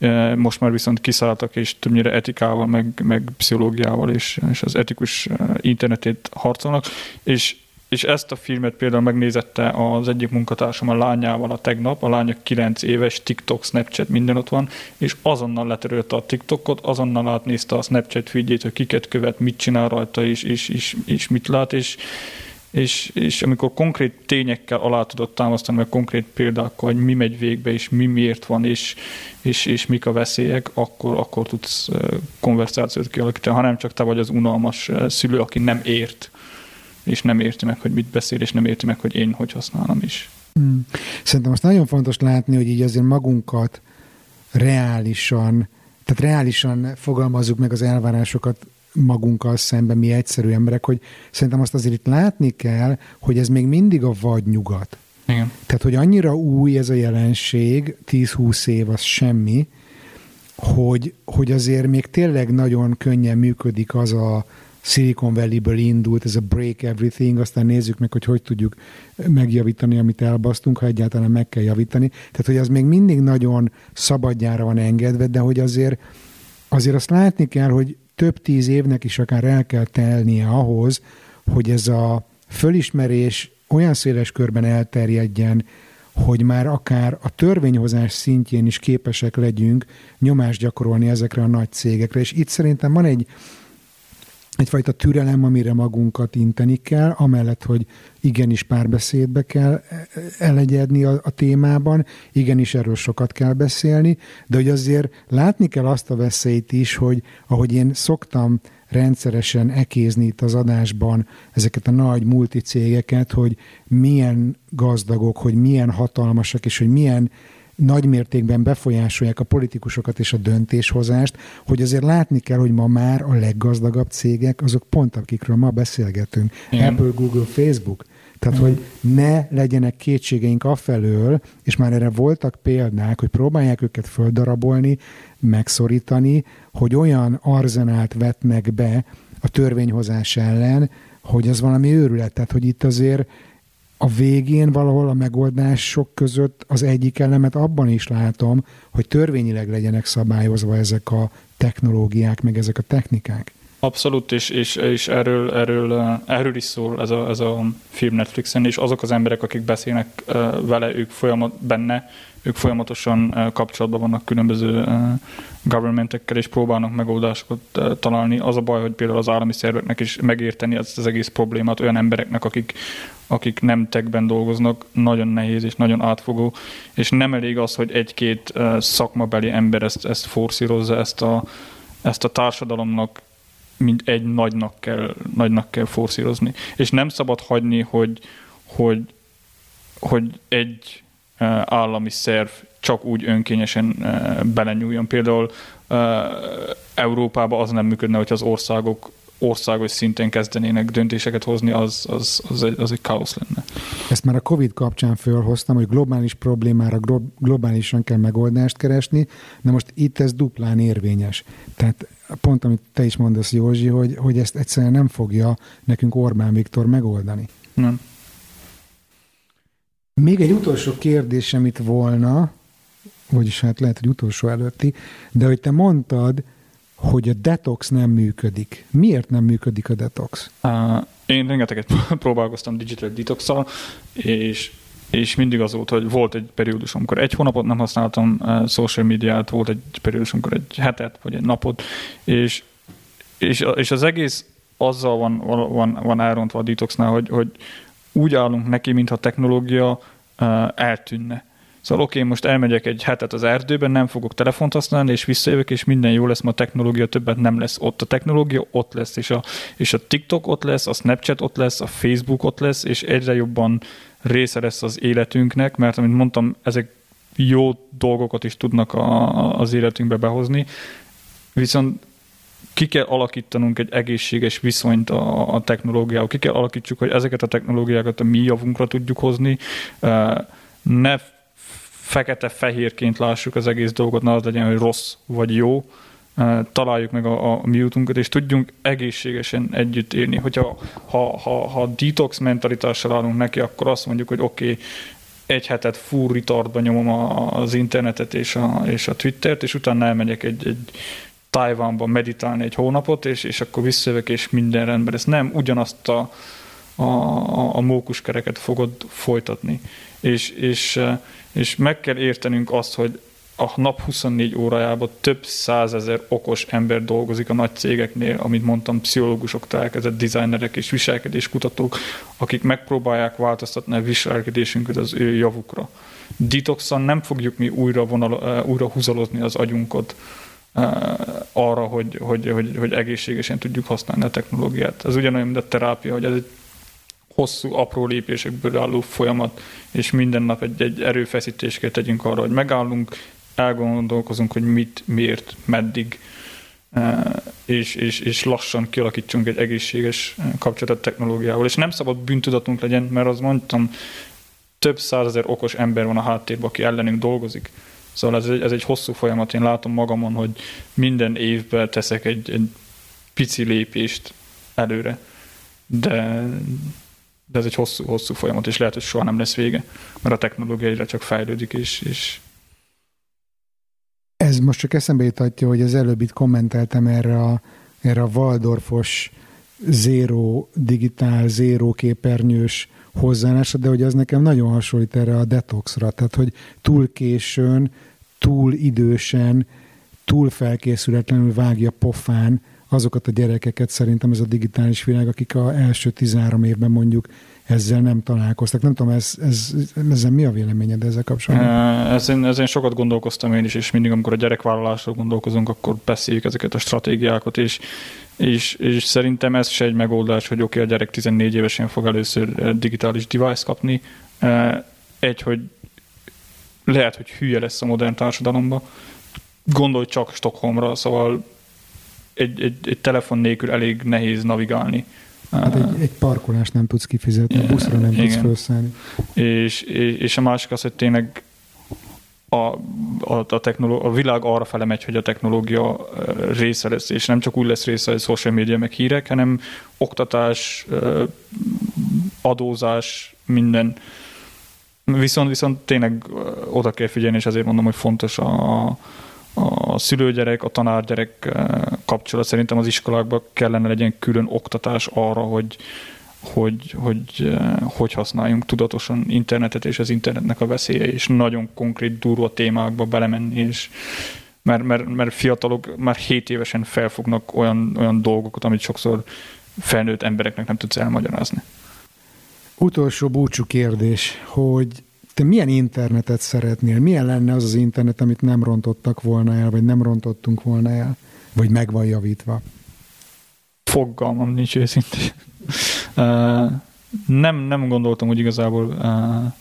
Uh, most már viszont kiszálltak, és többnyire etikával, meg, meg pszichológiával, és, és az etikus uh, internetét harcolnak, és És ezt a filmet például megnézette az egyik munkatársam a lányával a tegnap, a lánya kilenc éves, TikTok, Snapchat, minden ott van, és azonnal letörölte a TikTokot, azonnal átnézte a Snapchat feedjét, hogy kiket követ, mit csinál rajta, és, és, és, és mit lát, és, és, és amikor konkrét tényekkel alá tudott támasztani, meg konkrét példákkal, hogy mi megy végbe, és mi miért van, és, és, és mik a veszélyek, akkor, akkor tudsz konverzációt kialakítani, hanem csak te vagy az unalmas szülő, aki nem ért, és nem érti meg, hogy mit beszél, és nem érti meg, hogy én hogy használom is. Mm. Szerintem azt nagyon fontos látni, hogy így azért magunkat reálisan, tehát reálisan fogalmazzuk meg az elvárásokat magunkkal szemben, mi egyszerű emberek, hogy szerintem azt azért itt látni kell, hogy ez még mindig a vadnyugat. Igen. Tehát, hogy annyira új ez a jelenség, tíz-húsz év az semmi, hogy, hogy azért még tényleg nagyon könnyen működik az a Silicon Valley-ből indult, ez a break everything, aztán nézzük meg, hogy hogy tudjuk megjavítani, amit elbasztunk, ha egyáltalán meg kell javítani. Tehát, hogy az még mindig nagyon szabadjára van engedve, de hogy azért, azért azt látni kell, hogy több tíz évnek is akár el kell telnie ahhoz, hogy ez a fölismerés olyan széles körben elterjedjen, hogy már akár a törvényhozás szintjén is képesek legyünk nyomást gyakorolni ezekre a nagy cégekre. És itt szerintem van egy egyfajta türelem, amire magunkat inteni kell, amellett, hogy igenis párbeszédbe kell elegyedni a, a témában, igenis erről sokat kell beszélni, de hogy azért látni kell azt a veszélyt is, hogy ahogy én szoktam rendszeresen ekézni itt az adásban ezeket a nagy multicégeket, hogy milyen gazdagok, hogy milyen hatalmasak, és hogy milyen nagy mértékben befolyásolják a politikusokat és a döntéshozást, hogy azért látni kell, hogy ma már a leggazdagabb cégek, azok pont akikről ma beszélgetünk. Igen. Apple, Google, Facebook. Tehát, Igen. hogy ne legyenek kétségeink afelől, és már erre voltak példák, hogy próbálják őket földarabolni, megszorítani, hogy olyan arzenált vetnek be a törvényhozás ellen, hogy az valami őrület. Tehát, hogy itt azért a végén valahol a megoldások között az egyik elemet abban is látom, hogy törvényileg legyenek szabályozva ezek a technológiák, meg ezek a technikák. Abszolút, és, és, és erről, erről, erről is szól ez a, ez a film Netflixen, és azok az emberek, akik beszélnek vele, ők folyamat, benne, ők folyamatosan kapcsolatban vannak különböző governmentekkel, és próbálnak megoldásokat találni. Az a baj, hogy például az állami szerveknek is megérteni ezt az egész problémát olyan embereknek, akik, akik nem techben dolgoznak, nagyon nehéz és nagyon átfogó, és nem elég az, hogy egy-két szakmabeli ember ezt, ezt forszírozza, ezt a, ezt a társadalomnak mint egy nagynak kell, nagynak kell forszírozni. És nem szabad hagyni, hogy, hogy, hogy egy állami szerv csak úgy önkényesen belenyúljon. Például Európában az nem működne, hogy az országok országos szinten kezdenének döntéseket hozni, az, az, az, egy, az egy káosz lenne. Ezt már a Covid kapcsán fölhoztam, hogy globális problémára globálisan kell megoldást keresni, de most itt ez duplán érvényes. Tehát pont, amit te is mondasz, Józsi, hogy, hogy ezt egyszerűen nem fogja nekünk Orbán Viktor megoldani. Nem. Még egy utolsó kérdésem itt volna, vagyis hát lehet, hogy utolsó előtti, de hogy te mondtad, hogy a detox nem működik. Miért nem működik a detox? Uh, én rengeteget próbálkoztam digital detox-szal, és, és mindig az volt, hogy volt egy periódus, amikor egy hónapot nem használtam uh, social médiát, volt egy periódus, amikor egy hetet, vagy egy napot, és, és, és az egész azzal van, van, van elrontva a detoxnál, hogy, hogy úgy állunk neki, mintha a technológia uh, eltűnne. Szóval oké, most elmegyek egy hetet az erdőben, nem fogok telefont használni, és visszajövök, és minden jó lesz, ma a technológia többet nem lesz ott. A technológia ott lesz, és a, és a TikTok ott lesz, a Snapchat ott lesz, a Facebook ott lesz, és egyre jobban része lesz az életünknek, mert amint mondtam, ezek jó dolgokat is tudnak a, az életünkbe behozni, viszont ki kell alakítanunk egy egészséges viszonyt a, a technológiával, ki kell alakítsuk, hogy ezeket a technológiákat a mi javunkra tudjuk hozni, ne fekete-fehérként lássuk az egész dolgot, ne az legyen, hogy rossz vagy jó, találjuk meg a, a mi útunkat, és tudjunk egészségesen együtt élni. Hogyha ha, ha, ha detox mentalitással állunk neki, akkor azt mondjuk, hogy oké, okay, egy hetet full retardba nyomom a, az internetet és a, és a Twittert, és utána elmegyek egy, egy Tajvanban meditálni egy hónapot, és, és akkor visszajövök, és minden rendben. Ez nem ugyanazt a, a, a, a mókuskereket fogod folytatni. És, és, és meg kell értenünk azt, hogy a nap huszonnégy órájában több százezer okos ember dolgozik a nagy cégeknél, amit mondtam, pszichológusoktól elkezdett dizájnerek és viselkedéskutatók, akik megpróbálják változtatni a viselkedésünket az ő javukra. Detoxon nem fogjuk mi újra, vonal, újra húzalozni az agyunkat arra, hogy, hogy, hogy, hogy egészségesen tudjuk használni a technológiát. Ez ugyanolyan, mint a terápia, hogy ez egy hosszú, apró lépésekből álló folyamat, és minden nap egy, egy erőfeszítést kell tegyünk arra, hogy megállunk, elgondolkozunk, hogy mit, miért, meddig, és, és, és lassan kialakítsunk egy egészséges kapcsolatot technológiával. És nem szabad bűntudatunk legyen, mert azt mondtam, több százezer okos ember van a háttérben, aki ellenünk dolgozik. Szóval ez egy, ez egy hosszú folyamat. Én látom magamon, hogy minden évben teszek egy, egy pici lépést előre. De, de ez egy hosszú, hosszú folyamat, és lehet, hogy soha nem lesz vége, mert a technológia egyre csak fejlődik, és, és... Ez most csak eszembe jutatja, hogy az előbb itt kommenteltem erre a, erre a Waldorfos zéró digitál, zéró képernyős hozzáállása, de hogy az nekem nagyon hasonlít erre a detoxra, tehát hogy túl későn, túl idősen, túl felkészületlenül vágja pofán azokat a gyerekeket szerintem ez a digitális világ, akik az első tizenhárom évben mondjuk ezzel nem találkoztak. Nem tudom, ez, ez, ezzel mi a véleményed ezzel kapcsolatban? Ezen, ezen sokat gondolkoztam én is, és mindig, amikor a gyerekvállalásról gondolkozunk, akkor beszéljük ezeket a stratégiákat, és, és, és szerintem ez se egy megoldás, hogy oké, okay, a gyerek tizennégy évesen fog először digitális device kapni. Egy, hogy lehet, hogy hülye lesz a modern társadalomba. Gondolj csak Stockholmra, szóval Egy, egy, egy telefon nélkül elég nehéz navigálni. Hát egy, egy parkolást nem tudsz kifizetni, a buszra nem igen. tudsz felszállni. És, és, és a másik az, hogy tényleg a, a, a, technoló- a világ arra fele megy, hogy a technológia része lesz, és nem csak úgy lesz része, hogy social media meg hírek, hanem oktatás, adózás, minden. Viszont, viszont tényleg oda kell figyelni, és azért mondom, hogy fontos a, a a szülőgyerek, a tanárgyerek kapcsolat. Szerintem az iskolákban kellene legyen külön oktatás arra, hogy hogy, hogy hogy használjunk tudatosan internetet és az internetnek a veszélye, és nagyon konkrét durva témákba belemenni, és mert, mert, mert fiatalok már hét évesen felfognak olyan, olyan dolgokat, amit sokszor felnőtt embereknek nem tudsz elmagyarázni. Utolsó búcsú kérdés, hogy te milyen internetet szeretnél? Milyen lenne az az internet, amit nem rontottak volna el, vagy nem rontottunk volna el, vagy meg van javítva? Fogalmam nincs őszintén. uh, nem, nem gondoltam úgy igazából uh,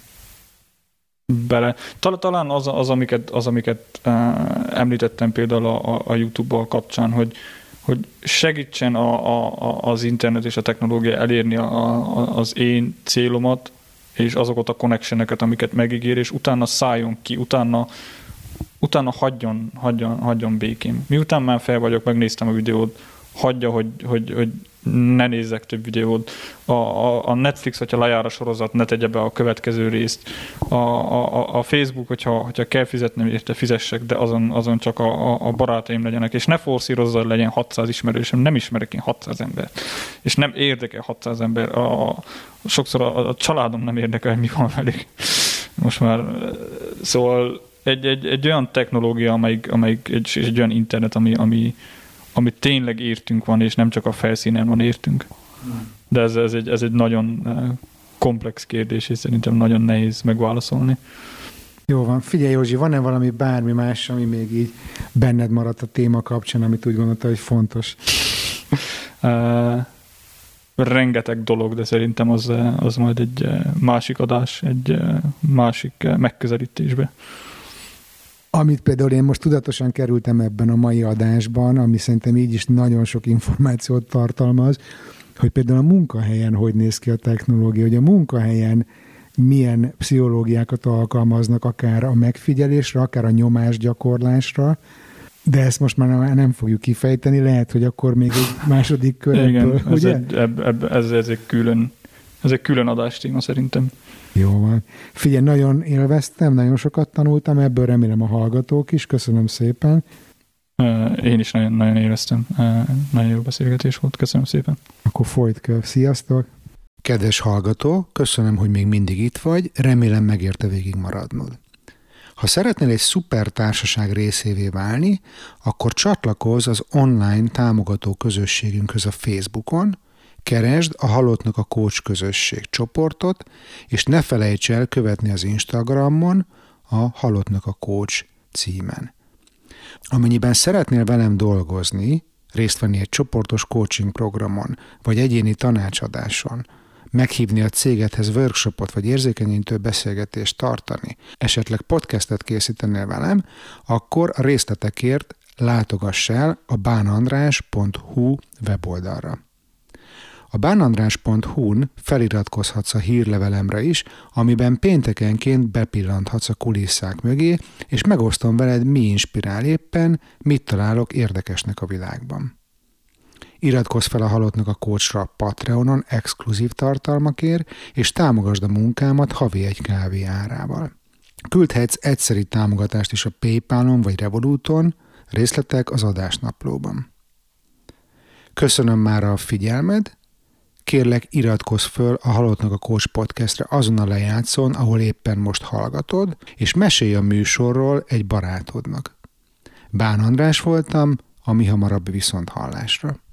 bele. Tal- talán az, az, amiket, az, amiket uh, említettem például a, a YouTube-bal kapcsán, hogy, hogy segítsen a, a, az internet és a technológia elérni a, a, az én célomat, és azokat a connectioneket, amiket megígér, és utána szálljon ki, utána, utána hagyjon, hagyjon, hagyjon békén. Miután már fel vagyok, megnéztem a videót, hagyja, hogy, hogy, hogy ne nézzek több videót. A, a, a Netflix, hogyha lejár a sorozat, ne tegye be a következő részt. A, a, a Facebook, hogyha, hogyha kell fizetnem, érte fizessek, de azon, azon csak a, a barátaim legyenek, és ne forszírozza, legyen hatszáz ismerősöm, nem ismerek én hatszáz embert. És nem érdekel hatszáz ember. A, a, sokszor a, a családom nem érdekel, hogy mi van velük. Most már szóval egy, egy, egy olyan technológia, amelyik, amelyik egy, egy olyan internet, ami, ami amit tényleg értünk van, és nem csak a felszínen van értünk. De ez, ez, egy, ez egy nagyon komplex kérdés, és szerintem nagyon nehéz megválaszolni. Jó van. Figyelj, Józsi, van-e valami bármi más, ami még így benned maradt a téma kapcsán, amit úgy gondoltál, hogy fontos? uh, rengeteg dolog, de szerintem az, az majd egy másik adás, egy másik megközelítésbe. Amit például én most tudatosan kerültem ebben a mai adásban, ami szerintem így is nagyon sok információt tartalmaz, hogy például a munkahelyen hogy néz ki a technológia, hogy a munkahelyen milyen pszichológiákat alkalmaznak akár a megfigyelésre, akár a nyomásgyakorlásra, de ezt most már nem fogjuk kifejteni, lehet, hogy akkor még egy második körömből, ugye? Ez egy, eb, eb, ez, ez egy külön, ez egy külön adástéma szerintem. Jó van. Figyelj, nagyon élveztem, nagyon sokat tanultam, ebből remélem a hallgatók is. Köszönöm szépen. Én is nagyon, nagyon élveztem. Nagyon jó beszélgetés volt. Köszönöm szépen. Akkor folyt köv. Sziasztok! Kedves hallgató, köszönöm, hogy még mindig itt vagy. Remélem megérte végig maradnod. Ha szeretnél egy szuper társaság részévé válni, akkor csatlakozz az online támogató közösségünkhöz a Facebookon, keresd a Halottnak a Kócs közösség csoportot, és ne felejts el követni az Instagramon a Halottnak a Kócs címen. Amennyiben szeretnél velem dolgozni, részt venni egy csoportos coaching programon, vagy egyéni tanácsadáson, meghívni a cégedhez workshopot, vagy érzékenyítő beszélgetést tartani, esetleg podcastet készítenél velem, akkor a részletekért látogass el a bán andrás pont hú weboldalra. A bán andrás pont hú-n feliratkozhatsz a hírlevelemre is, amiben péntekenként bepillanthatsz a kulisszák mögé, és megosztom veled, mi inspirál éppen, mit találok érdekesnek a világban. Iratkozz fel a Halottnak a Coachra a Patreonon exkluzív tartalmakért, és támogasd a munkámat havi egy kávé árával. Küldhetsz egyszeri támogatást is a PayPal-on vagy Revoluton, részletek az adásnaplóban. Köszönöm már a figyelmed, kérlek iratkozz föl a Halottnak a Coach podcastre azon a lejátszón, ahol éppen most hallgatod, és mesélj a műsorról egy barátodnak. Bán András voltam, a mi hamarabb viszont hallásra.